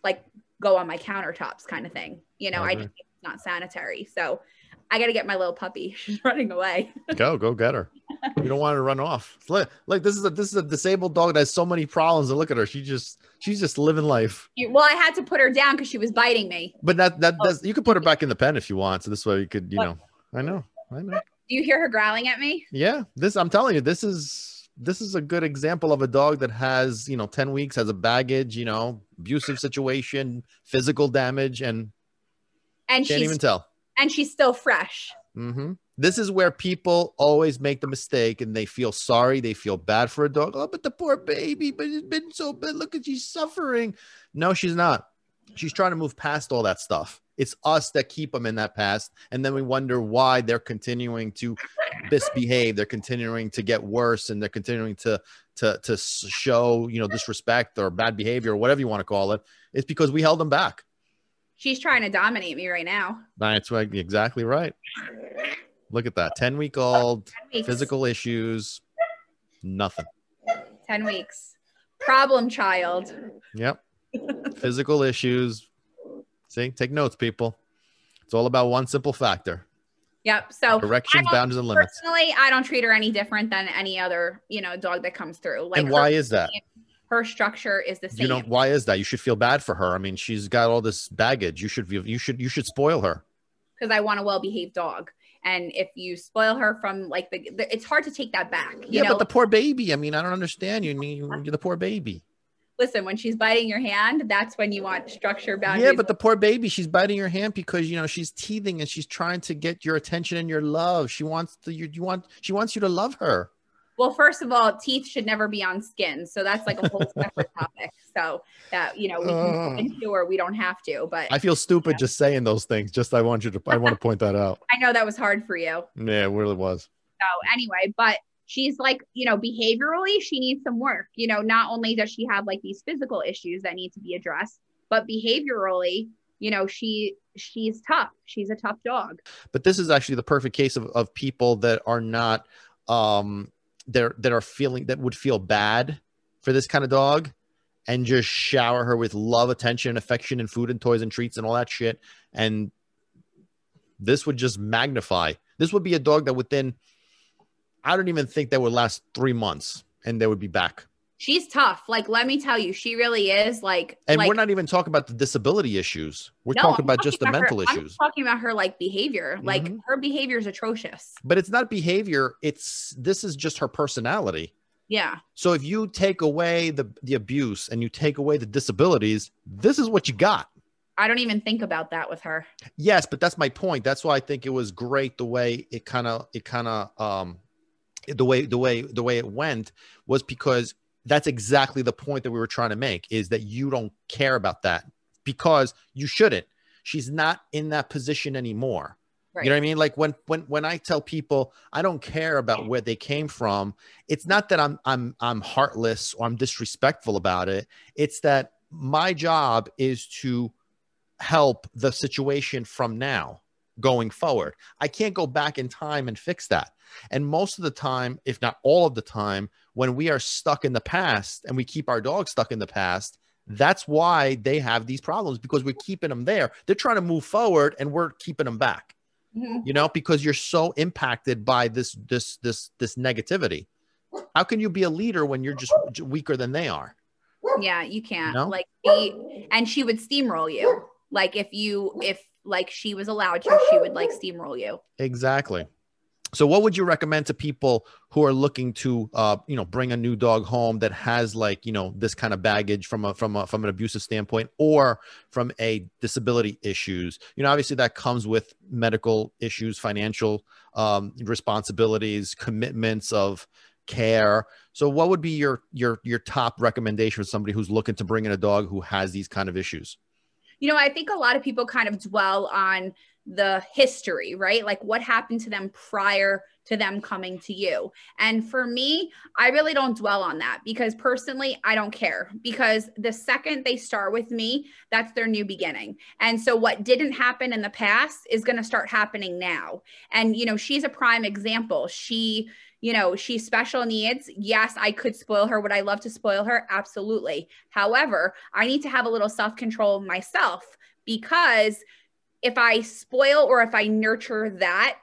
go on my countertops kind of thing. I just think it's not sanitary. So I got to get my little puppy. She's running away. Go get her. You don't want her to run off. This is a disabled dog that has so many problems, and look at her. She's just living life. Well, I had to put her down because she was biting me. But you could put her back in the pen if you want. So this way you could, I know. Do you hear her growling at me? Yeah. I'm telling you, this is a good example of a dog that has, 10 weeks, has a baggage, abusive situation, physical damage, and can't even tell. And she's still fresh. Mm-hmm. This is where people always make the mistake and they feel sorry. They feel bad for a dog. Oh, but the poor baby, but it's been so bad. Look at she's suffering. No, she's not. She's trying to move past all that stuff. It's us that keep them in that past. And then we wonder why they're continuing to misbehave. They're continuing to get worse and they're continuing to show, you know, disrespect or bad behavior or whatever you want to call it. It's because we held them back. She's trying to dominate me right now. That's right. Exactly right. Look at that. 10-week-old, physical issues, nothing. 10 weeks. Problem child. Yep. Physical issues. See, take notes, people. It's all about one simple factor. Yep. So directions, boundaries, and limits. Personally, I don't treat her any different than any other, you know, dog that comes through. Like, and why is that? Her structure is the same. You know, why is that? You should feel bad for her. I mean, she's got all this baggage. You should spoil her. Because I want a well-behaved dog. And if you spoil her from like the it's hard to take that back. You know? But the poor baby. I mean, I don't understand you. I mean, you're the poor baby. Listen, when she's biting your hand, that's when you want structure, boundaries. Yeah, but the poor baby, she's biting your hand because, you know, she's teething and she's trying to get your attention and your love. She wants you to love her. Well, first of all, teeth should never be on skin. So that's like a whole separate topic. So that, you know, we can go into or we don't have to, but I feel stupid just saying those things. I want to point that out. I know that was hard for you. Yeah, it really was. So anyway, but she's like, you know, behaviorally, she needs some work. You know, not only does she have like these physical issues that need to be addressed, but behaviorally, you know, she's tough. She's a tough dog. But this is actually the perfect case of people that are not, that would feel bad for this kind of dog and just shower her with love, attention, affection, and food and toys and treats and all that shit. And this would just magnify. This would be a dog that within, I don't even think that would last 3 months and they would be back. She's tough. Like, let me tell you, she really is like, and we're not even talking about the disability issues. We're talking about just the mental issues. I'm talking about her like behavior, like her behavior is atrocious, but it's not behavior. This is just her personality. Yeah. So if you take away the abuse and you take away the disabilities, this is what you got. I don't even think about that with her. Yes. But that's my point. That's why I think it was great. The way it went was because that's exactly the point that we were trying to make, is that you don't care about that because you shouldn't. She's not in that position anymore. Right. You know what I mean? Like when I tell people I don't care about where they came from, it's not that I'm heartless or I'm disrespectful about it. It's that my job is to help the situation from now going forward. I can't go back in time and fix that. And most of the time, if not all of the time, when we are stuck in the past and we keep our dogs stuck in the past, that's why they have these problems, because we're keeping them there. They're trying to move forward and we're keeping them back, you know, because you're so impacted by this negativity. How can you be a leader when you're just weaker than they are? Yeah, you can't. You know? And she would steamroll you. Like if she was allowed to, she would like steamroll you. Exactly. So what would you recommend to people who are looking to, you know, bring a new dog home that has like, you know, this kind of baggage from an abusive standpoint or from a disability issues? You know, obviously that comes with medical issues, financial responsibilities, commitments of care. So what would be your top recommendation for somebody who's looking to bring in a dog who has these kind of issues? You know, I think a lot of people kind of dwell on the history, right? Like what happened to them prior to them coming to you. And for me, I really don't dwell on that because personally, I don't care, because the second they start with me, that's their new beginning. And so what didn't happen in the past is going to start happening now. And, you know, she's a prime example. You know, she's special needs. Yes, I could spoil her. Would I love to spoil her? Absolutely. However, I need to have a little self-control myself, because if I spoil or if I nurture that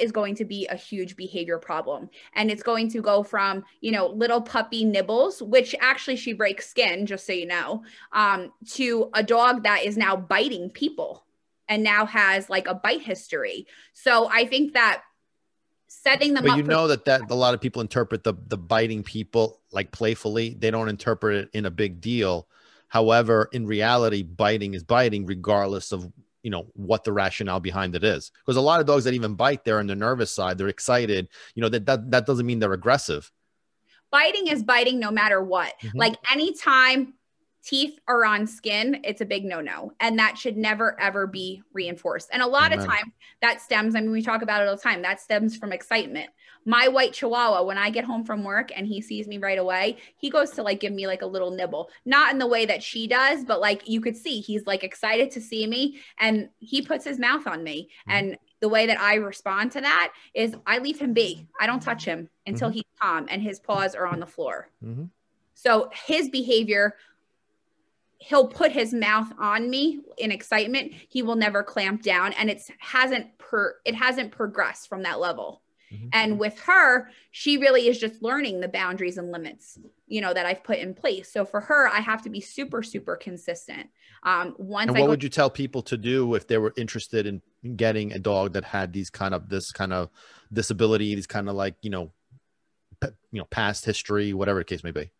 is going to be a huge behavior problem. And it's going to go from, you know, little puppy nibbles, which actually she breaks skin, just so you know, to a dog that is now biting people and now has like a bite history. So I think that setting them up. But you know that a lot of people interpret the biting people like playfully. They don't interpret it in a big deal. However, in reality, biting is biting regardless of, you know, what the rationale behind it is. Because a lot of dogs that even bite, they're on the nervous side, they're excited. You know, that doesn't mean they're aggressive. Biting is biting no matter what. Mm-hmm. Like anytime teeth are on skin, it's a big no-no. And that should never, ever be reinforced. And a lot of times that stems, I mean, we talk about it all the time, that stems from excitement. My white Chihuahua, when I get home from work and he sees me right away, he goes to like give me like a little nibble, not in the way that she does, but like you could see he's like excited to see me and he puts his mouth on me. Mm-hmm. And the way that I respond to that is I leave him be. I don't touch him until he's calm and his paws are on the floor. Mm-hmm. So his behavior, he'll put his mouth on me in excitement. He will never clamp down. And it hasn't progressed from that level. Mm-hmm. And with her, she really is just learning the boundaries and limits, you know, that I've put in place. So for her, I have to be super, super consistent. What would you tell people to do if they were interested in getting a dog that had these kind of, this kind of disability, these kind of like, you know, past history, whatever the case may be?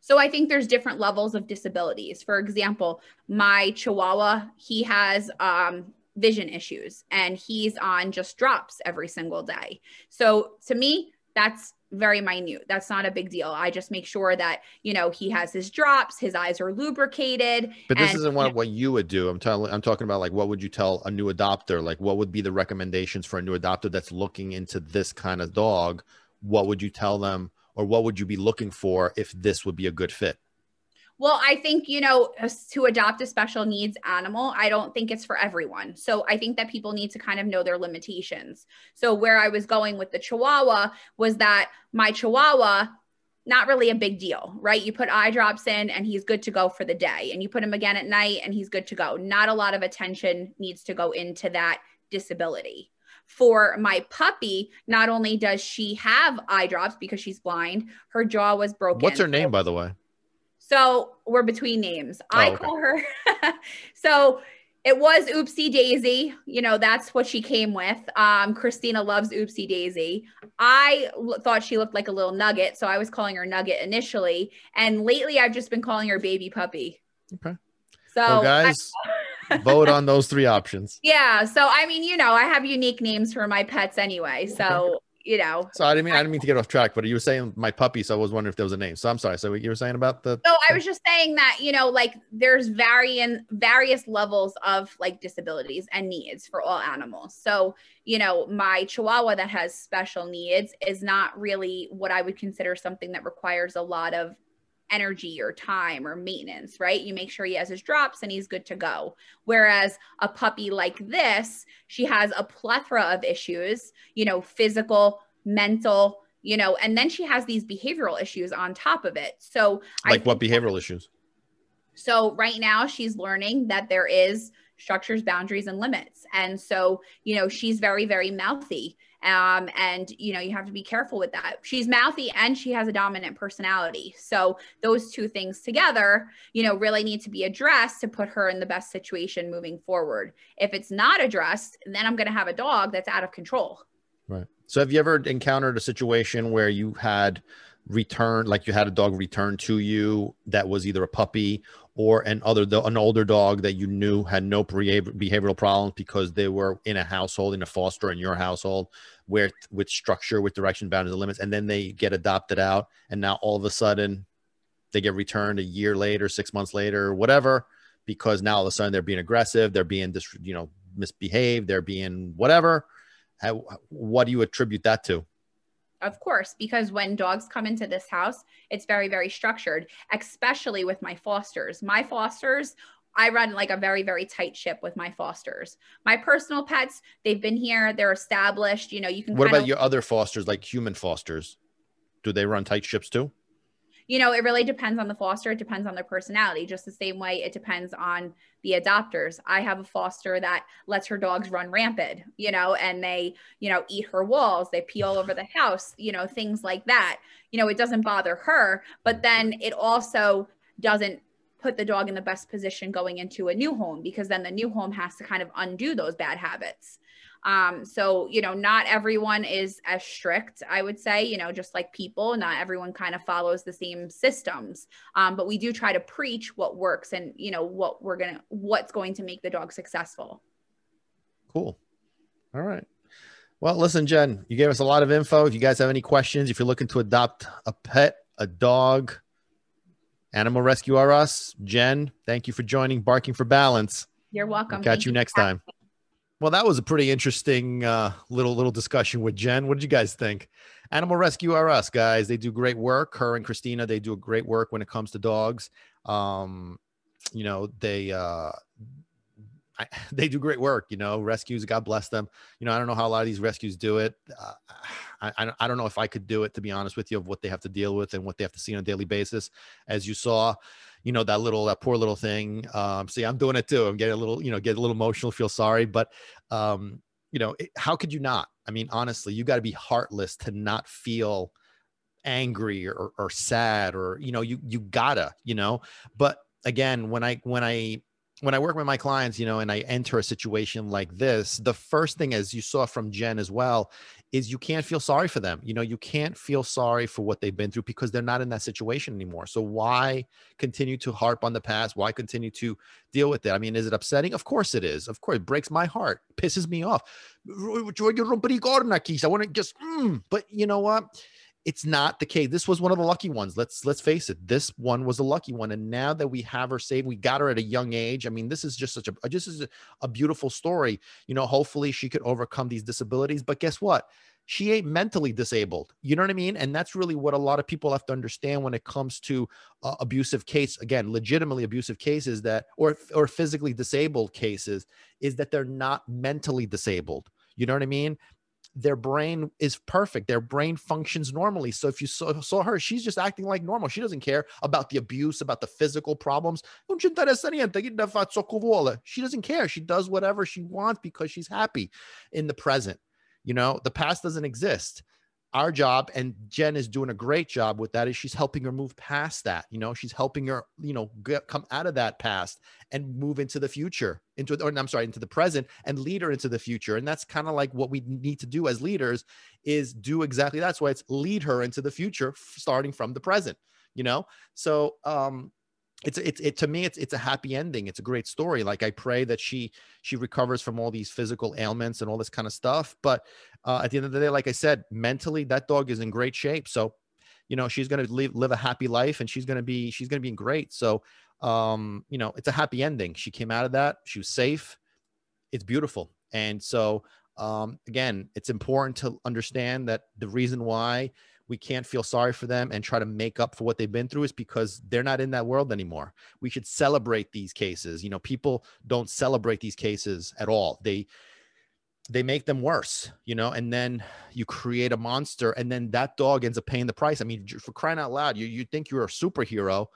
So I think there's different levels of disabilities. For example, my Chihuahua, he has vision issues and he's on just drops every single day. So to me, that's very minute. That's not a big deal. I just make sure that, you know, he has his drops, his eyes are lubricated. But this isn't what you would do. I'm talking about like, what would you tell a new adopter? Like, what would be the recommendations for a new adopter that's looking into this kind of dog? What would you tell them? Or what would you be looking for if this would be a good fit? Well, I think, you know, to adopt a special needs animal, I don't think it's for everyone. So I think that people need to kind of know their limitations. So where I was going with the Chihuahua was that my Chihuahua, not really a big deal, right? You put eye drops in and he's good to go for the day. And you put him again at night and he's good to go. Not a lot of attention needs to go into that disability. For my puppy, not only does she have eye drops because she's blind, her jaw was broken. What's her name, by the way? So we're between names. Call her. So it was Oopsie Daisy. You know, that's what she came with. Christina loves Oopsie Daisy. I thought she looked like a little nugget, so I was calling her Nugget initially. And lately, I've just been calling her Baby Puppy. Okay. So well, guys. Vote on those three options. Yeah. So, I mean, you know, I have unique names for my pets anyway. So, you know. So I didn't mean to get off track, but you were saying my puppy. So I was wondering if there was a name. So I'm sorry. So what you were saying about the. So I was just saying that, you know, like there's various levels of like disabilities and needs for all animals. So, you know, my Chihuahua that has special needs is not really what I would consider something that requires a lot of energy or time or maintenance, right? You make sure he has his drops and he's good to go. Whereas a puppy like this, she has a plethora of issues, you know, physical, mental, you know, and then she has these behavioral issues on top of it. So like what behavioral issues? So right now she's learning that there is structures, boundaries, and limits. And so, you know, she's very, very mouthy. And, you know, you have to be careful with that. She's mouthy and she has a dominant personality. So those two things together, you know, really need to be addressed to put her in the best situation moving forward. If it's not addressed, then I'm going to have a dog that's out of control. Right. So have you ever encountered a situation where you had returned, like you had a dog return to you that was either a puppy or an older dog that you knew had no behavioral problems because they were in a household, in a foster, in your household, where with structure, with direction, boundaries, and limits, and then they get adopted out, and now all of a sudden they get returned a year later, 6 months later, whatever, because now all of a sudden they're being aggressive, they're being misbehaved, they're being whatever. What do you attribute that to? Of course, because when dogs come into this house, it's very, very structured, especially with my fosters. My fosters, I run like a very, very tight ship with my fosters. My personal pets, they've been here, they're established, you know, you can. What about your other fosters, like human fosters? Do they run tight ships too? You know, it really depends on the foster. It depends on their personality, just the same way it depends on the adopters. I have a foster that lets her dogs run rampant, you know, and they, you know, eat her walls, they pee all over the house, you know, things like that. You know, it doesn't bother her, but then it also doesn't put the dog in the best position going into a new home, because then the new home has to kind of undo those bad habits. So, you know, not everyone is as strict, I would say, you know, just like people, not everyone kind of follows the same systems. But we do try to preach what works and, you know, what's going to make the dog successful. Cool. All right. Well, listen, Jen, you gave us a lot of info. If you guys have any questions, if you're looking to adopt a pet, a dog, Animal Rescue R Us, Jen, thank you for joining Barking for Balance. You're welcome. We'll catch you next time. Well, that was a pretty interesting little discussion with Jen. What did you guys think? Animal Rescue R Us, guys. They do great work. Her and Christina, they do great work when it comes to dogs. You know, they do great work, you know, rescues, God bless them. You know, I don't know how a lot of these rescues do it. I don't know if I could do it, to be honest with you, of what they have to deal with and what they have to see on a daily basis. As you saw, you know, that poor little thing. See, I'm doing it too. I'm getting a little, you know, get a little emotional, feel sorry, but you know, how could you not? I mean, honestly, you got to be heartless to not feel angry or sad, or, you know, you gotta, you know, but again, when I work with my clients, you know, and I enter a situation like this, the first thing, as you saw from Jen as well, is you can't feel sorry for them. You know, you can't feel sorry for what they've been through because they're not in that situation anymore. So why continue to harp on the past? Why continue to deal with it? I mean, is it upsetting? Of course it is. Of course, it breaks my heart, pisses me off. I want to just, but you know what? It's not the case. This was one of the lucky ones. Let's face it. This one was a lucky one. And now that we have her saved, we got her at a young age. I mean, this is just a beautiful story. You know, hopefully she could overcome these disabilities, but guess what? She ain't mentally disabled. You know what I mean? And that's really what a lot of people have to understand when it comes to abusive case, again, legitimately abusive cases that, or physically disabled cases, is that they're not mentally disabled. You know what I mean? Their brain is perfect. Their brain functions normally. So if you saw her, she's just acting like normal. She doesn't care about the abuse, about the physical problems. She doesn't care. She does whatever she wants because she's happy in the present. You know, the past doesn't exist. Our job, and Jen is doing a great job with that, is she's helping her move past that. You know, she's helping her, you know, come out of that past and move into the future, into the present, and lead her into the future. And that's kind of like what we need to do as leaders, is do exactly that's why it's lead her into the future, starting from the present, you know? So, to me, it's a happy ending. It's a great story. Like, I pray that she recovers from all these physical ailments and all this kind of stuff. But at the end of the day, like I said, mentally, that dog is in great shape. So, you know, she's going to live a happy life, and she's going to be in great. So, you know, it's a happy ending. She came out of that. She was safe. It's beautiful. And so, again, it's important to understand that the reason why we can't feel sorry for them and try to make up for what they've been through is because they're not in that world anymore. We should celebrate these cases. You know, people don't celebrate these cases at all. They make them worse, you know, and then you create a monster, and then that dog ends up paying the price. I mean, for crying out loud, you think you're a superhero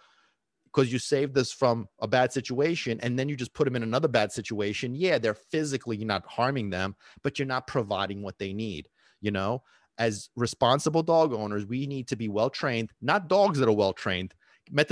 because you saved us from a bad situation, and then you just put them in another bad situation. Yeah, they're physically, you're not harming them, but you're not providing what they need, you know? As responsible dog owners, we need to be well-trained, not dogs that are well-trained. It's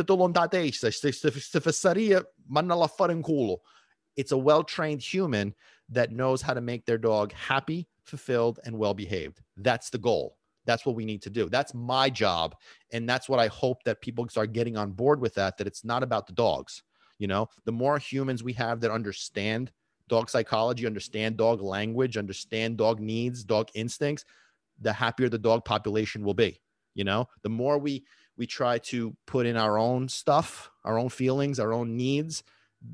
a well-trained human that knows how to make their dog happy, fulfilled, and well-behaved. That's the goal. That's what we need to do. That's my job. And that's what I hope that people start getting on board with, that it's not about the dogs. You know, the more humans we have that understand dog psychology, understand dog language, understand dog needs, dog instincts, the happier the dog population will be. You know, the more we try to put in our own stuff, our own feelings, our own needs,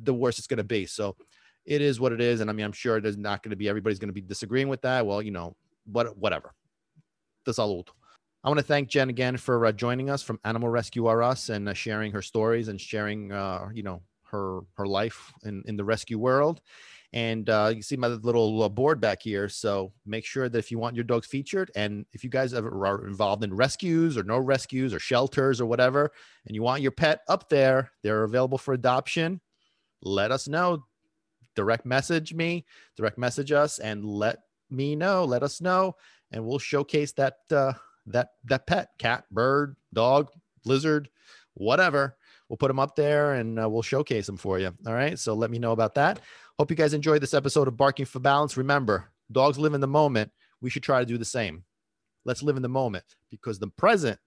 the worse it's going to be. So it is what it is. And I mean, I'm sure there's not going to be, everybody's going to be disagreeing with that. Well, you know, whatever. That's all. I want to thank Jen again for joining us from Animal Rescue R Us, and sharing her stories and sharing, you know, her life in the rescue world. And you see my little board back here. So make sure that if you want your dogs featured, and if you guys ever are involved in rescues or no rescues or shelters or whatever, and you want your pet up there, they're available for adoption. Let us know. Direct message us, and let me know. Let us know, and we'll showcase that that pet, cat, bird, dog, lizard, whatever. We'll put them up there, and we'll showcase them for you. All right. So let me know about that. Hope you guys enjoyed this episode of Barking for Balance. Remember, dogs live in the moment. We should try to do the same. Let's live in the moment, because the present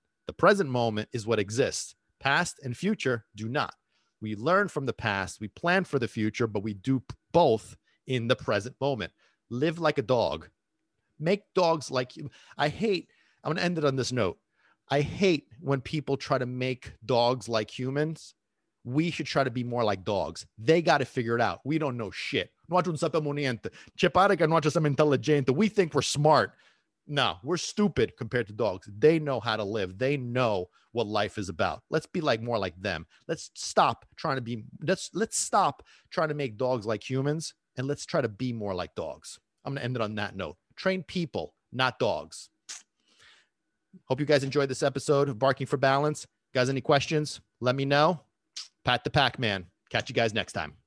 moment is what exists. Past and future do not. We learn from the past. We plan for the future, but we do both in the present moment. live like a dog, make dogs like you. I'm going to end it on this note. I hate when people try to make dogs like humans. We should try to be more like dogs. They got to figure it out. We don't know shit. We think we're smart. No, we're stupid compared to dogs. They know how to live. They know what life is about. Let's be like more like them. Let's stop trying to be, let's stop trying to make dogs like humans, and let's try to be more like dogs. I'm going to end it on that note. Train people, not dogs. Hope you guys enjoyed this episode of Barking for Balance. Guys, any questions? Let me know. Pat the Pac-Man. Catch you guys next time.